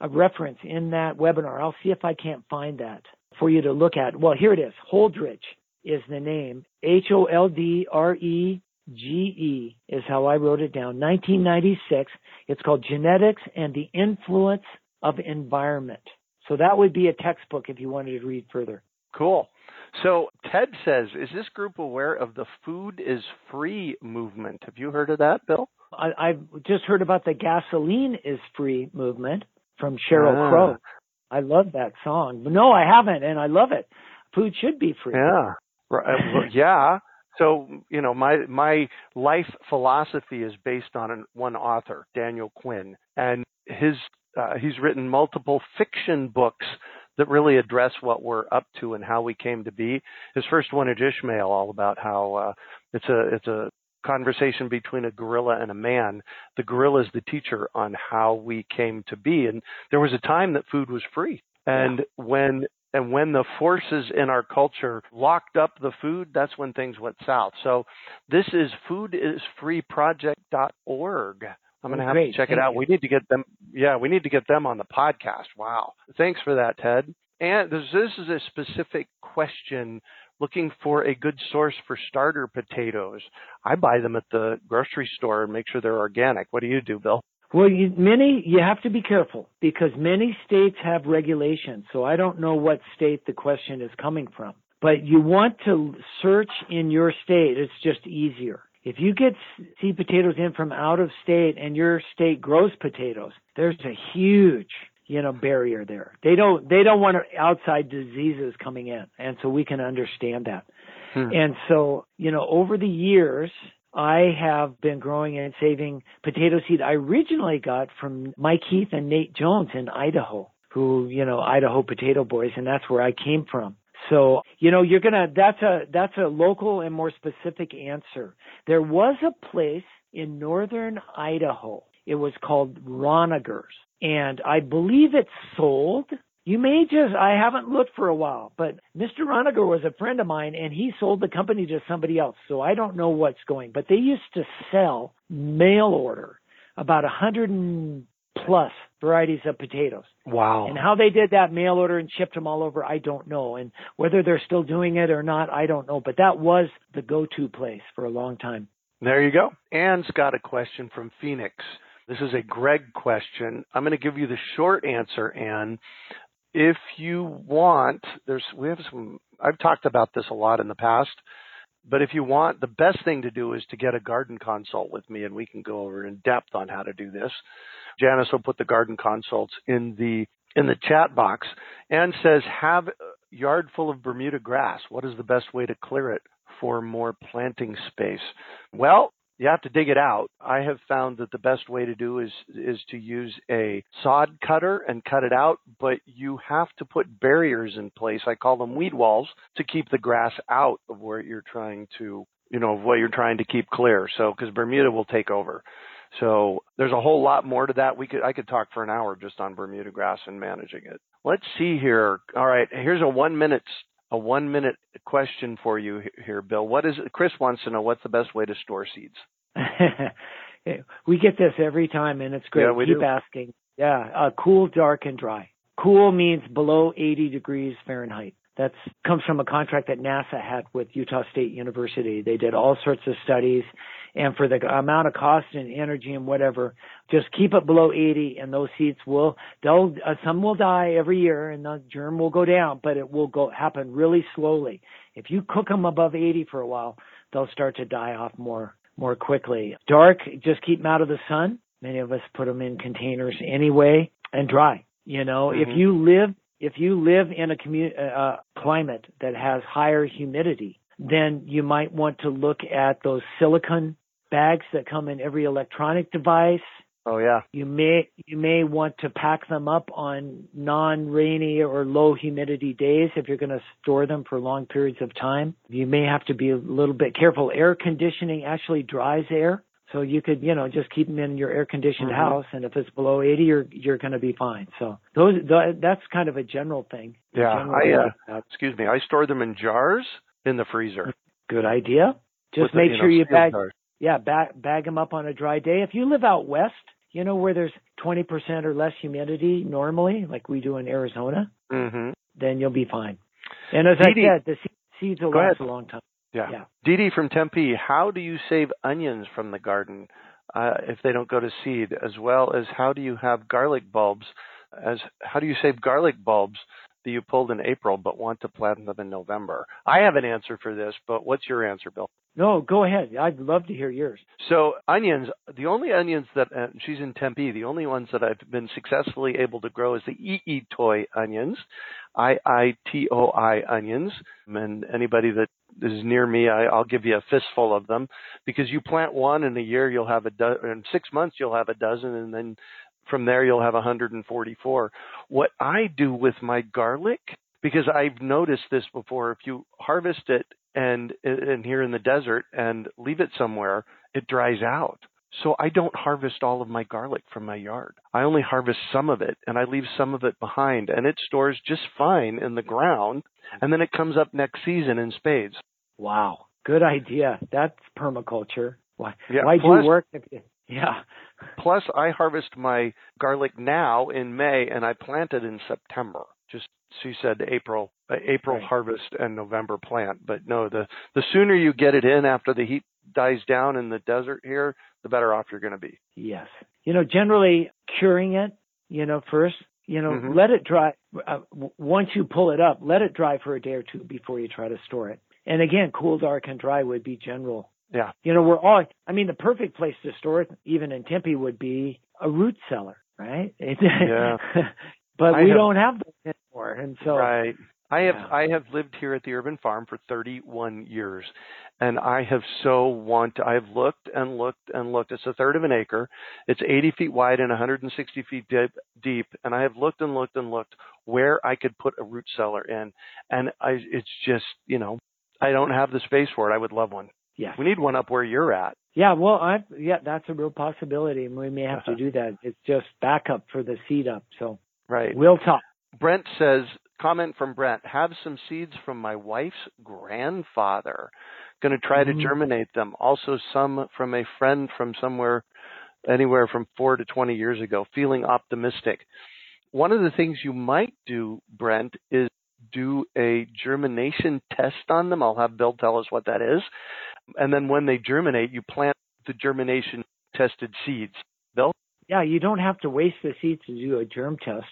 a reference in that webinar. I'll see if I can't find that for you to look at. Well, here it is. Holdridge is the name. H O L D R E G E is how I wrote it down. nineteen ninety-six. It's called Genetics and the Influence of Environment. So that would be a textbook if you wanted to read further. Cool. So Ted says, is this group aware of the Food is Free movement? Have you heard of that, Bill? I, I've just heard about the Gasoline is Free movement from Sheryl ah. Crow. I love that song. No, I haven't, and I love it. Food should be free. Yeah. Right. Yeah. So, you know, my my life philosophy is based on an, one author, Daniel Quinn, and his uh, he's written multiple fiction books that really address what we're up to and how we came to be. His first one is Ishmael, all about how uh, it's a it's a conversation between a gorilla and a man. The gorilla is the teacher on how we came to be. And there was a time that food was free. And yeah. when and when the forces in our culture locked up the food, that's when things went south. So this is food is free project dot org. I'm going to have Great. to check Thank it out. You. We need to get them. Yeah, we need to get them on the podcast. Wow. Thanks for that, Ted. And this, this is a specific question looking for a good source for starter potatoes. I buy them at the grocery store and make sure they're organic. What do you do, Bill? Well, you, many, you have to be careful because many states have regulations. So I don't know what state the question is coming from, but you want to search in your state. It's just easier. If you get seed potatoes in from out of state and your state grows potatoes, there's a huge, you know, barrier there. They don't, they don't want outside diseases coming in. And so we can understand that. Hmm. And so, you know, over the years, I have been growing and saving potato seed I originally got from Mike Heath and Nate Jones in Idaho, who, you know, Idaho Potato Boys, and that's where I came from. So, you know, you're going to, that's a, that's a local and more specific answer. There was a place in northern Idaho. It was called Roniger's, and I believe it's sold. You may just, I haven't looked for a while, but Mister Roniger was a friend of mine, and he sold the company to somebody else. So I don't know what's going, but they used to sell mail order about a hundred and plus varieties of potatoes. Wow. And how they did that mail order and shipped them all over, I don't know. And whether they're still doing it or not, I don't know. But that was the go-to place for a long time. There you go. Anne's got a question from Phoenix. This is a Greg question. I'm going to give you the short answer, Anne. If you want, there's we have some, I've talked about this a lot in the past, but if you want, the best thing to do is to get a garden consult with me, and we can go over in depth on how to do this. Janice will put the garden consults in the in the chat box. Anne says, have a yard full of Bermuda grass. What is the best way to clear it for more planting space? Well, you have to dig it out. I have found that the best way to do is is to use a sod cutter and cut it out, but you have to put barriers in place. I call them weed walls to keep the grass out of where you're trying to, you know, what you're trying to keep clear. So, because Bermuda will take over. So there's a whole lot more to that. We could I could talk for an hour just on Bermuda grass and managing it. Let's see here. All right, here's a one minute a one minute question for you here, Bill. What is it? Chris wants to know what's the best way to store seeds. We get this every time, and it's great. Yeah, we Keep do. asking. Yeah, uh, cool, dark, and dry. Cool means below eighty degrees Fahrenheit. That comes from a contract that NASA had with Utah State University. They did all sorts of studies, and for the amount of cost and energy and whatever, just keep it below eighty, and those seeds will, they'll, uh, some will die every year, and the germ will go down, but it will go happen really slowly. If you cook them above eighty for a while, they'll start to die off more, more quickly. Dark, just keep them out of the sun. Many of us put them in containers anyway, and dry. You know, mm-hmm. if you live If you live in a commu- uh, climate that has higher humidity, then you might want to look at those silicone bags that come in every electronic device. Oh, yeah. You may you may want to pack them up on non-rainy or low humidity days if you're going to store them for long periods of time. You may have to be a little bit careful. Air conditioning actually dries air. So you could, you know, just keep them in your air-conditioned mm-hmm. house, and if it's below eighty, you're you're going to be fine. So those th- that's kind of a general thing. Yeah, general I, uh, excuse me, I store them in jars in the freezer. Good idea. Just With make the, you sure know, you bag, jars. yeah, bag bag them up on a dry day. If you live out west, you know where there's twenty percent or less humidity normally, like we do in Arizona, mm-hmm. then you'll be fine. And as Didi, I said, the seeds will last ahead. a long time. Yeah. yeah. Dee Dee from Tempe, how do you save onions from the garden uh, if they don't go to seed, as well as how do you have garlic bulbs? As How do you save garlic bulbs that you pulled in April but want to plant them in November? I have an answer for this, but what's your answer, Bill? No, go ahead. I'd love to hear yours. So onions, the only onions that, uh, she's in Tempe, the only ones that I've been successfully able to grow is the Iitoi onions, I I T O I onions, and anybody that is near me, I, I'll give you a fistful of them because you plant one in a year, you'll have a do- in six months, you'll have a dozen, and then From there, you'll have one hundred forty-four. What I do with my garlic, because I've noticed this before, if you harvest it and, and here in the desert and leave it somewhere, it dries out. So I don't harvest all of my garlic from my yard. I only harvest some of it, and I leave some of it behind, and it stores just fine in the ground, and then it comes up next season in spades. Wow. Good idea. That's permaculture. Why, yeah, why plus, do work? If you, yeah. Plus, I harvest my garlic now in May, and I plant it in September. Just she said April, uh, April right. harvest and November plant. But no, the, the sooner you get it in after the heat dies down in the desert here, the better off you're going to be. Yes. You know, generally curing it, you know, first, you know, mm-hmm. let it dry. Uh, once you pull it up, let it dry for a day or two before you try to store it. And again, cool, dark, and dry would be general. Yeah. You know, we're all, I mean, the perfect place to store it, even in Tempe, would be a root cellar, right? Yeah. But I we have, don't have those anymore. And so, right. I have yeah. I have lived here at the Urban Farm for thirty-one years, and I have so want to, I've looked and looked and looked. It's a third of an acre. It's eighty feet wide and one hundred sixty feet deep, deep. And I have looked and looked and looked where I could put a root cellar in. And I, it's just, you know, I don't have the space for it. I would love one. Yeah. We need one up where you're at. Yeah, well, I yeah, that's a real possibility, and we may have to do that. It's just backup for the seed up. So right. we'll talk. Brent says, comment from Brent, have some seeds from my wife's grandfather. Going to try mm-hmm. to germinate them. Also some from a friend from somewhere, anywhere from four to twenty years ago. Feeling optimistic. One of the things you might do, Brent, is do a germination test on them. I'll have Bill tell us what that is. And then when they germinate, you plant the germination tested seeds. Bill? Yeah, you don't have to waste the seeds to do a germ test.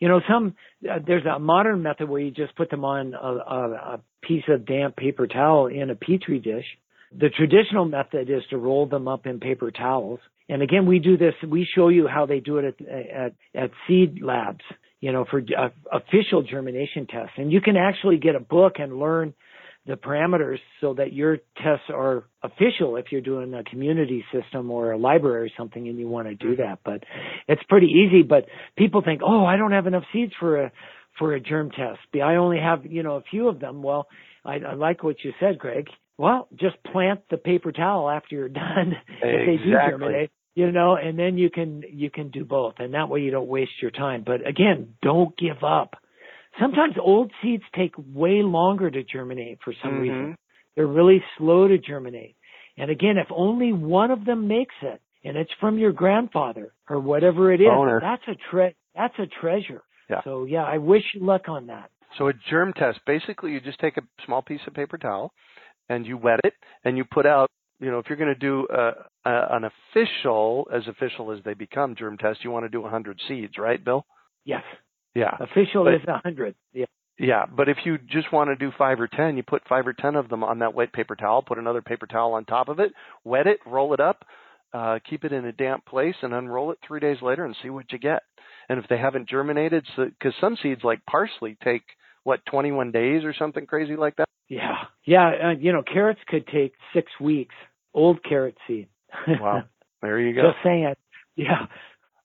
You know, some uh, there's a modern method where you just put them on a, a, a piece of damp paper towel in a petri dish. The traditional method is to roll them up in paper towels. And again, we do this. We show you how they do it at at, at seed labs, you know, for uh, official germination tests. And you can actually get a book and learn the parameters so that your tests are official if you're doing a community system or a library or something and you want to do that. But it's pretty easy. But people think, oh, I don't have enough seeds for a for a germ test. I only have, you know, a few of them. Well, I, I like what you said, Greg. Well, just plant the paper towel after you're done. Exactly. If they do germinate. You know, and then you can you can do both. And that way you don't waste your time. But again, don't give up. Sometimes old seeds take way longer to germinate for some mm-hmm. reason. They're really slow to germinate. And again, if only one of them makes it, and it's from your grandfather or whatever it is, Owner. that's a tre- that's a treasure. Yeah. So yeah, I wish you luck on that. So a germ test, basically you just take a small piece of paper towel and you wet it and you put out, you know, if you're going to do a, a, an official, as official as they become, germ test, you want to do one hundred seeds, right, Bill? Yes. Yeah. Official but, is one hundred. Yeah. Yeah. But if you just want to do five or ten, you put five or ten of them on that wet paper towel, put another paper towel on top of it, wet it, roll it up, uh, keep it in a damp place, and unroll it three days later and see what you get. And if they haven't germinated, because so, some seeds like parsley take, what, twenty-one days or something crazy like that? Yeah. Yeah. Uh, you know, carrots could take six weeks, old carrot seed. Wow. There you go. Just saying. Yeah.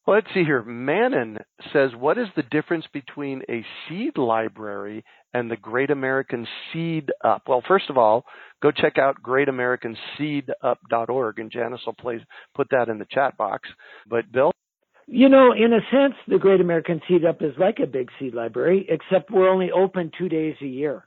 Well, let's see here. Manon says, what is the difference between a seed library and the Great American Seed Up? Well, first of all, go check out great american seed up dot org, and Janice will play, put that in the chat box. But, Bill? You know, in a sense, the Great American Seed Up is like a big seed library, except we're only open two days a year.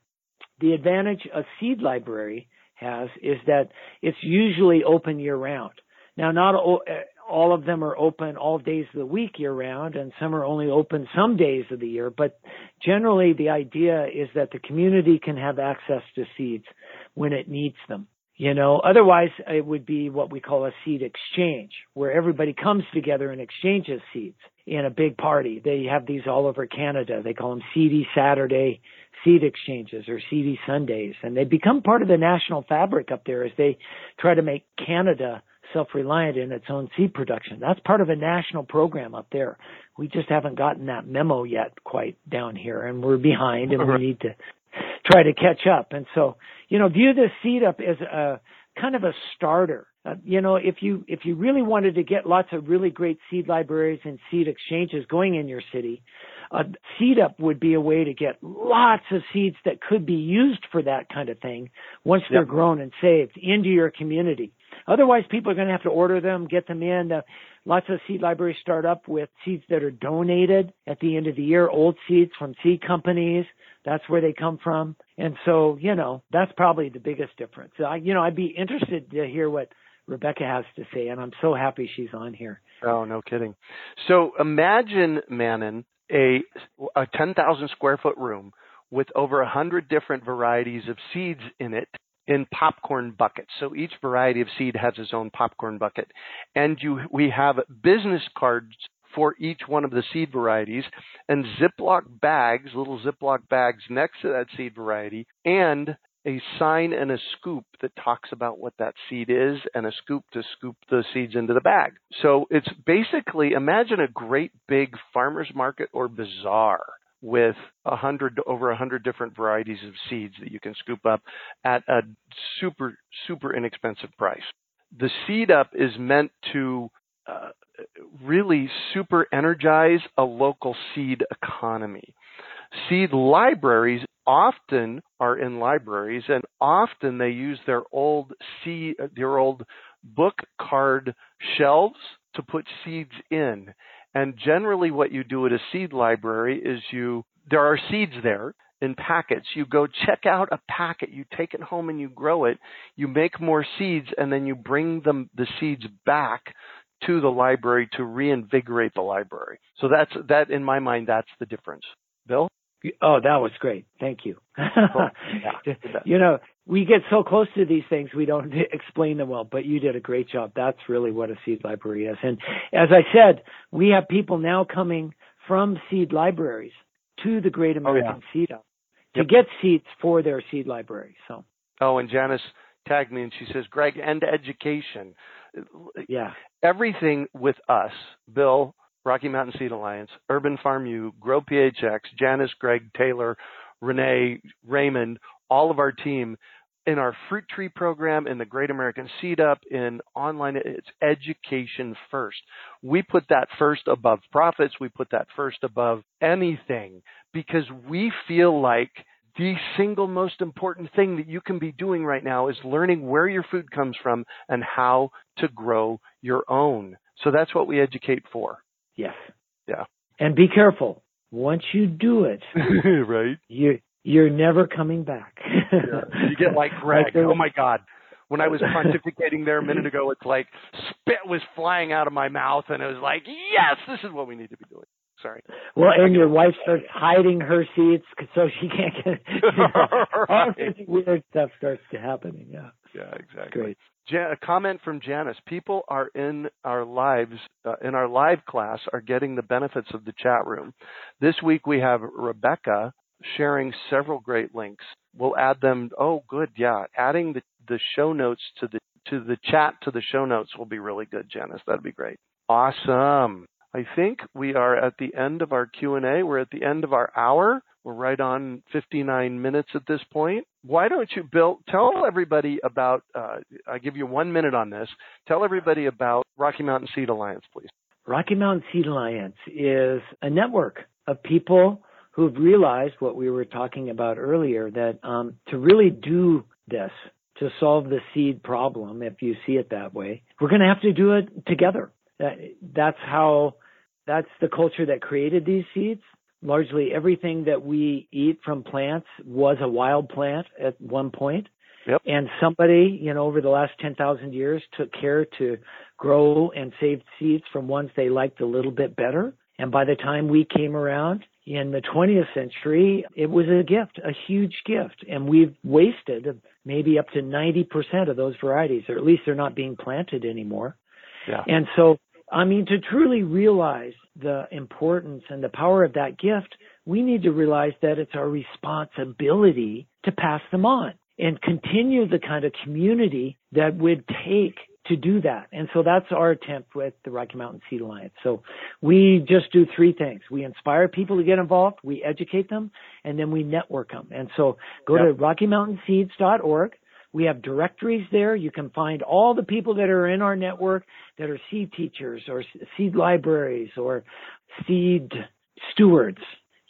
The advantage a seed library has is that it's usually open year-round. Now, not all... All of them are open all days of the week year-round, and some are only open some days of the year. But generally, the idea is that the community can have access to seeds when it needs them. You know, otherwise, it would be what we call a seed exchange, where everybody comes together and exchanges seeds in a big party. They have these all over Canada. They call them Seedy Saturday seed exchanges or Seedy Sundays, and they become part of the national fabric up there as they try to make Canada self-reliant in its own seed production. That's part of a national program up there. We just haven't gotten that memo yet quite down here, and we're behind, and we need to try to catch up. And so, you know, view this seed up as a kind of a starter. Uh, you know, if you if you really wanted to get lots of really great seed libraries and seed exchanges going in your city, uh, Seed Up would be a way to get lots of seeds that could be used for that kind of thing once they're yep. grown and saved into your community. Otherwise, people are going to have to order them, get them in. Uh, lots of seed libraries start up with seeds that are donated at the end of the year, old seeds from seed companies. That's where they come from. And so, you know, that's probably the biggest difference. I, you know, I'd be interested to hear what Rebecca has to say, and I'm so happy she's on here. Oh, no kidding. So imagine, Manon, a a ten thousand square foot room with over one hundred different varieties of seeds in it in popcorn buckets. So each variety of seed has its own popcorn bucket. And you we have business cards for each one of the seed varieties and Ziploc bags, little Ziploc bags next to that seed variety, and a sign and a scoop that talks about what that seed is and a scoop to scoop the seeds into the bag. So it's basically, imagine a great big farmer's market or bazaar with a hundred over a hundred different varieties of seeds that you can scoop up at a super, super inexpensive price. The Seed Up is meant to uh, really super energize a local seed economy. Seed libraries often are in libraries, and often they use their old seed, their old book card shelves to put seeds in. And generally what you do at a seed library is you, there are seeds there in packets. You go check out a packet, you take it home and you grow it, you make more seeds, and then you bring them, the seeds back to the library to reinvigorate the library. So that's, that in my mind, that's the difference. Bill? Oh, that was great. Thank you. Cool. Yeah. You know, we get so close to these things, we don't explain them well, but you did a great job. That's really what a seed library is. And as I said, we have people now coming from seed libraries to the Great American oh, yeah. Seed Up to yep. get seeds for their seed library. So. Oh, and Janice tagged me and she says, Greg, and education. Yeah. Everything with us, Bill, Rocky Mountain Seed Alliance, Urban Farm U, Grow P H X, Janice, Greg, Taylor, Renee, Raymond, all of our team in our fruit tree program, in the Great American Seed Up, in online, it's education first. We put that first above profits. We put that first above anything because we feel like the single most important thing that you can be doing right now is learning where your food comes from and how to grow your own. So that's what we educate for. Yes. Yeah. And be careful. Once you do it, right? You you're never coming back. Yeah. You get like Greg. Like oh my God! When I was pontificating there a minute ago, it's like spit was flying out of my mouth, and it was like, yes, this is what we need to be doing. Sorry. Well, and your wife starts hiding her seeds so she can't get you know, all this weird stuff starts to happen. Yeah. Yeah. Exactly. Great. Jan- a comment from Janice. People are in our lives, uh, in our live class, are getting the benefits of the chat room. This week we have Rebecca sharing several great links. We'll add them. Oh, good. Yeah. Adding the, the show notes to the to the chat to the show notes will be really good, Janice. That'd be great. Awesome. I think we are at the end of our Q and A. We're at the end of our hour. We're right on fifty-nine minutes at this point. Why don't you, Bill, tell everybody about, uh, I give you one minute on this. Tell everybody about Rocky Mountain Seed Alliance, please. Rocky Mountain Seed Alliance is a network of people who've realized what we were talking about earlier, that um, to really do this, to solve the seed problem, if you see it that way, we're going to have to do it together. That, that's how, that's the culture that created these seeds. Largely everything that we eat from plants was a wild plant at one point. Yep. And somebody, you know, over the last ten thousand years took care to grow and save seeds from ones they liked a little bit better. And by the time we came around in the twentieth century, it was a gift, a huge gift. And we've wasted maybe up to ninety percent of those varieties, or at least they're not being planted anymore. Yeah. And so, I mean, to truly realize the importance and the power of that gift, we need to realize that it's our responsibility to pass them on and continue the kind of community that would take to do that. And so that's our attempt with the Rocky Mountain Seed Alliance. So we just do three things. We inspire people to get involved, we educate them, and then we network them. And so go yep. to rocky mountain seeds dot org. We have directories there. You can find all the people that are in our network that are seed teachers or seed libraries or seed stewards.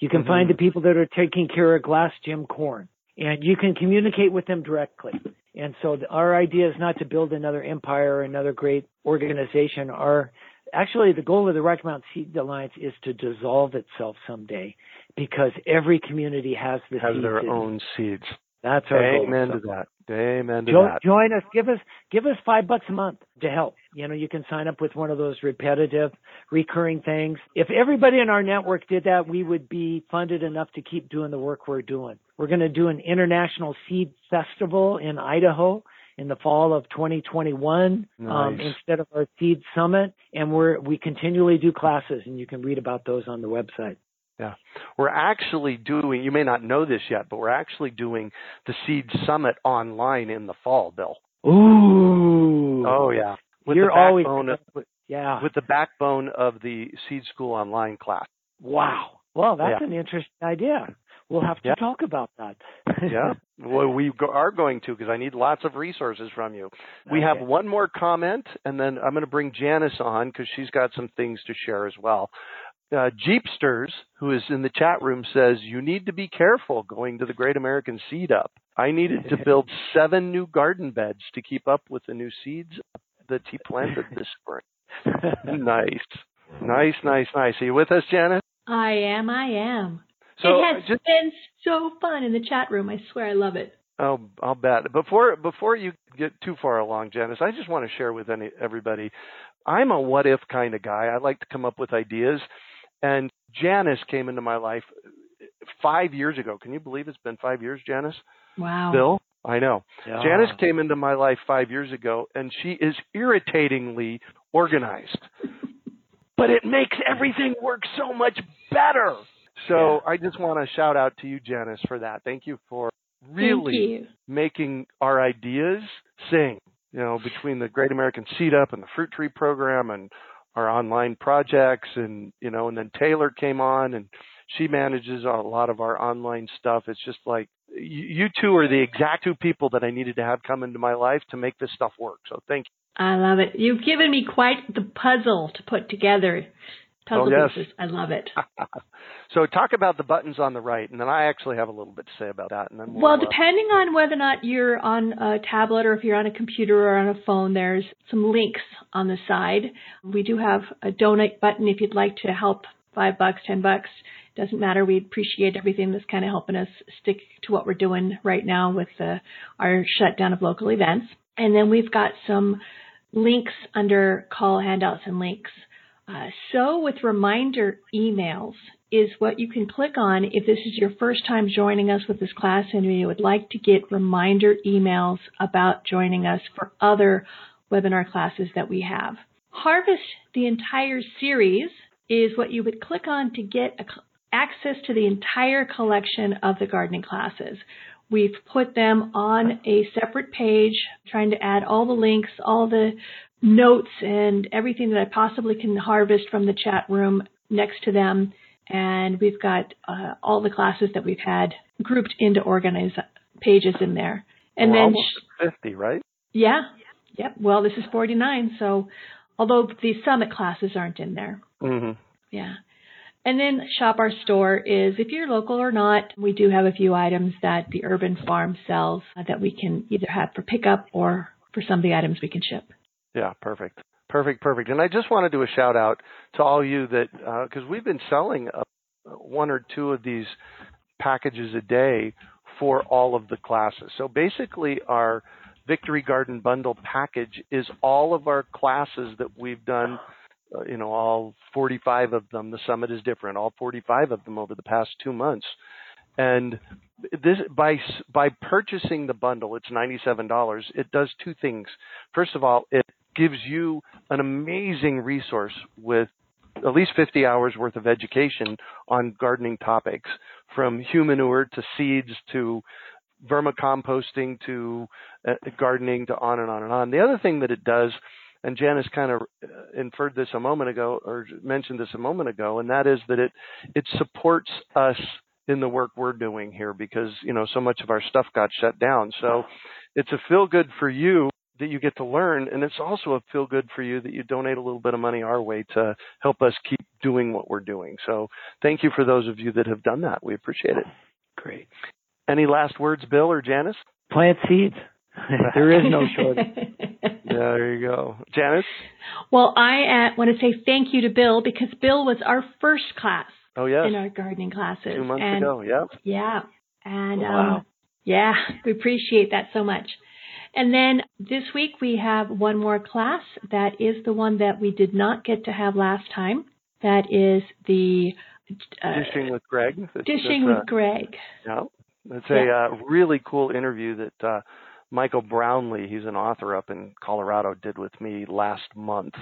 You can mm-hmm. find the people that are taking care of glass gem corn, and you can communicate with them directly. And so our idea is not to build another empire or another great organization. Our Actually, the goal of the Rocky Mountain Seed Alliance is to dissolve itself someday, because every community has the has their in. own seeds. That's our Amen goal. Amen to that. Amen to jo- that. Join us. Give us give us five bucks a month to help. You know, you can sign up with one of those repetitive, recurring things. If everybody in our network did that, we would be funded enough to keep doing the work we're doing. We're going to do an international seed festival in Idaho in the fall of twenty twenty-one, nice. um, instead of our seed summit. And we're, we continually do classes, and you can read about those on the website. Yeah. We're actually doing, you may not know this yet, but we're actually doing the seed summit online in the fall, Bill. Ooh. Oh, yeah. With You're always, of, with, yeah. With the backbone of the Seed School Online class. Wow. Well, that's yeah. an interesting idea. We'll have to yeah. talk about that. yeah. Well, we go, are going to, because I need lots of resources from you. We okay. have one more comment, and then I'm going to bring Janice on because she's got some things to share as well. Uh, Jeepsters, who is in the chat room, says, you need to be careful going to the Great American Seed Up. I needed to build seven new garden beds to keep up with the new seeds that he planted this spring. nice. Nice, nice, nice. Are you with us, Janice? I am, I am. So it has just been so fun in the chat room. I swear I love it. Oh, I'll bet. Before before you get too far along, Janice, I just want to share with any, everybody, I'm a what-if kind of guy. I like to come up with ideas. And Janice came into my life five years ago. Can you believe it's been five years, Janice? Wow. Bill? I know. Yeah. Janice came into my life five years ago, and she is irritatingly organized. But it makes everything work so much better. So yeah. I just want to shout out to you, Janice, for that. Thank you for really you. making our ideas sing, you know, between the Great American Seed Up and the Fruit Tree Program and our online projects. And, you know, and then Taylor came on, and she manages a lot of our online stuff. It's just like you two are the exact two people that I needed to have come into my life to make this stuff work. So thank you. I love it. You've given me quite the puzzle to put together. Puzzle oh, yes. I love it. So talk about the buttons on the right, and then I actually have a little bit to say about that. And then we'll, well, depending uh, on whether or not you're on a tablet or if you're on a computer or on a phone, there's some links on the side. We do have a donate button if you'd like to help, five bucks, ten bucks. Doesn't matter. We appreciate everything that's kind of helping us stick to what we're doing right now with uh, our shutdown of local events. And then we've got some links under call handouts and links. Uh, so with reminder emails is what you can click on if this is your first time joining us with this class and you would like to get reminder emails about joining us for other webinar classes that we have. Harvest the entire series is what you would click on to get access to the entire collection of the gardening classes. We've put them on a separate page, trying to add all the links, all the notes and everything that I possibly can harvest from the chat room next to them. And we've got uh, all the classes that we've had grouped into organized pages in there. And We're then almost at fifty, right? Yeah. Yep. Well, this is forty-nine. So although the summit classes aren't in there. Mm-hmm. Yeah. And then shop our store is, if you're local or not, we do have a few items that the Urban Farm sells that we can either have for pickup or for some of the items we can ship. Yeah, perfect. Perfect, perfect. And I just want to do a shout out to all you that, because uh, we've been selling uh, one or two of these packages a day for all of the classes. So basically our Victory Garden Bundle package is all of our classes that we've done, uh, you know, all forty-five of them. The summit is different, all forty-five of them over the past two months. And this by by purchasing the bundle, it's ninety-seven dollars. It does two things. First of all, it gives you an amazing resource with at least fifty hours worth of education on gardening topics, from humanure to seeds to vermicomposting to uh, gardening to on and on and on. The other thing that it does, and Janice kind of inferred this a moment ago or mentioned this a moment ago, and that is that it it supports us in the work we're doing here because, you know, so much of our stuff got shut down. So it's a feel good for you that you get to learn. And it's also a feel good for you that you donate a little bit of money our way to help us keep doing what we're doing. So thank you for those of you that have done that. We appreciate it. Great. Any last words, Bill or Janice? Plant seeds. There is no shortage. Yeah, there you go. Janice? Well, I uh, want to say thank you to Bill, because Bill was our first class oh, yes. in our gardening classes. Two months and, ago, yeah. Yeah. And wow. um, yeah, we appreciate that so much. And then this week we have one more class. That is the one that we did not get to have last time. That is the... Uh, Dishing with Greg. That's, Dishing that's, uh, with Greg. Yeah. It's a yeah. uh, really cool interview that... Uh, Michael Brownlee, he's an author up in Colorado, did with me last month.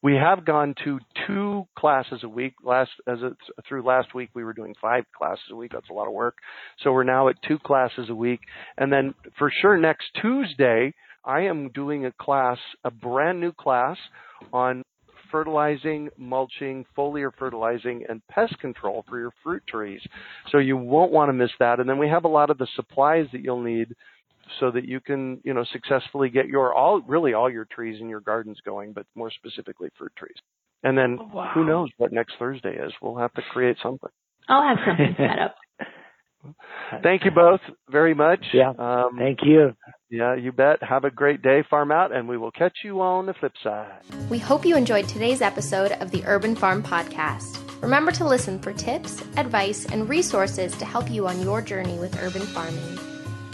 We have gone to two classes a week. Last as it, through last week, we were doing five classes a week. That's a lot of work. So we're now at two classes a week. And then for sure next Tuesday, I am doing a class, a brand new class on fertilizing, mulching, foliar fertilizing, and pest control for your fruit trees. So you won't want to miss that. And then we have a lot of the supplies that you'll need so that you can, you know, successfully get your all, really all your trees and your gardens going, but more specifically fruit trees. And then oh, wow. who knows what next Thursday is? We'll have to create something. I'll have something set up. Thank you both very much. Yeah. Um, Thank you. Yeah, you bet. Have a great day, Farm Out, and we will catch you on the flip side. We hope you enjoyed today's episode of the Urban Farm Podcast. Remember to listen for tips, advice, and resources to help you on your journey with urban farming.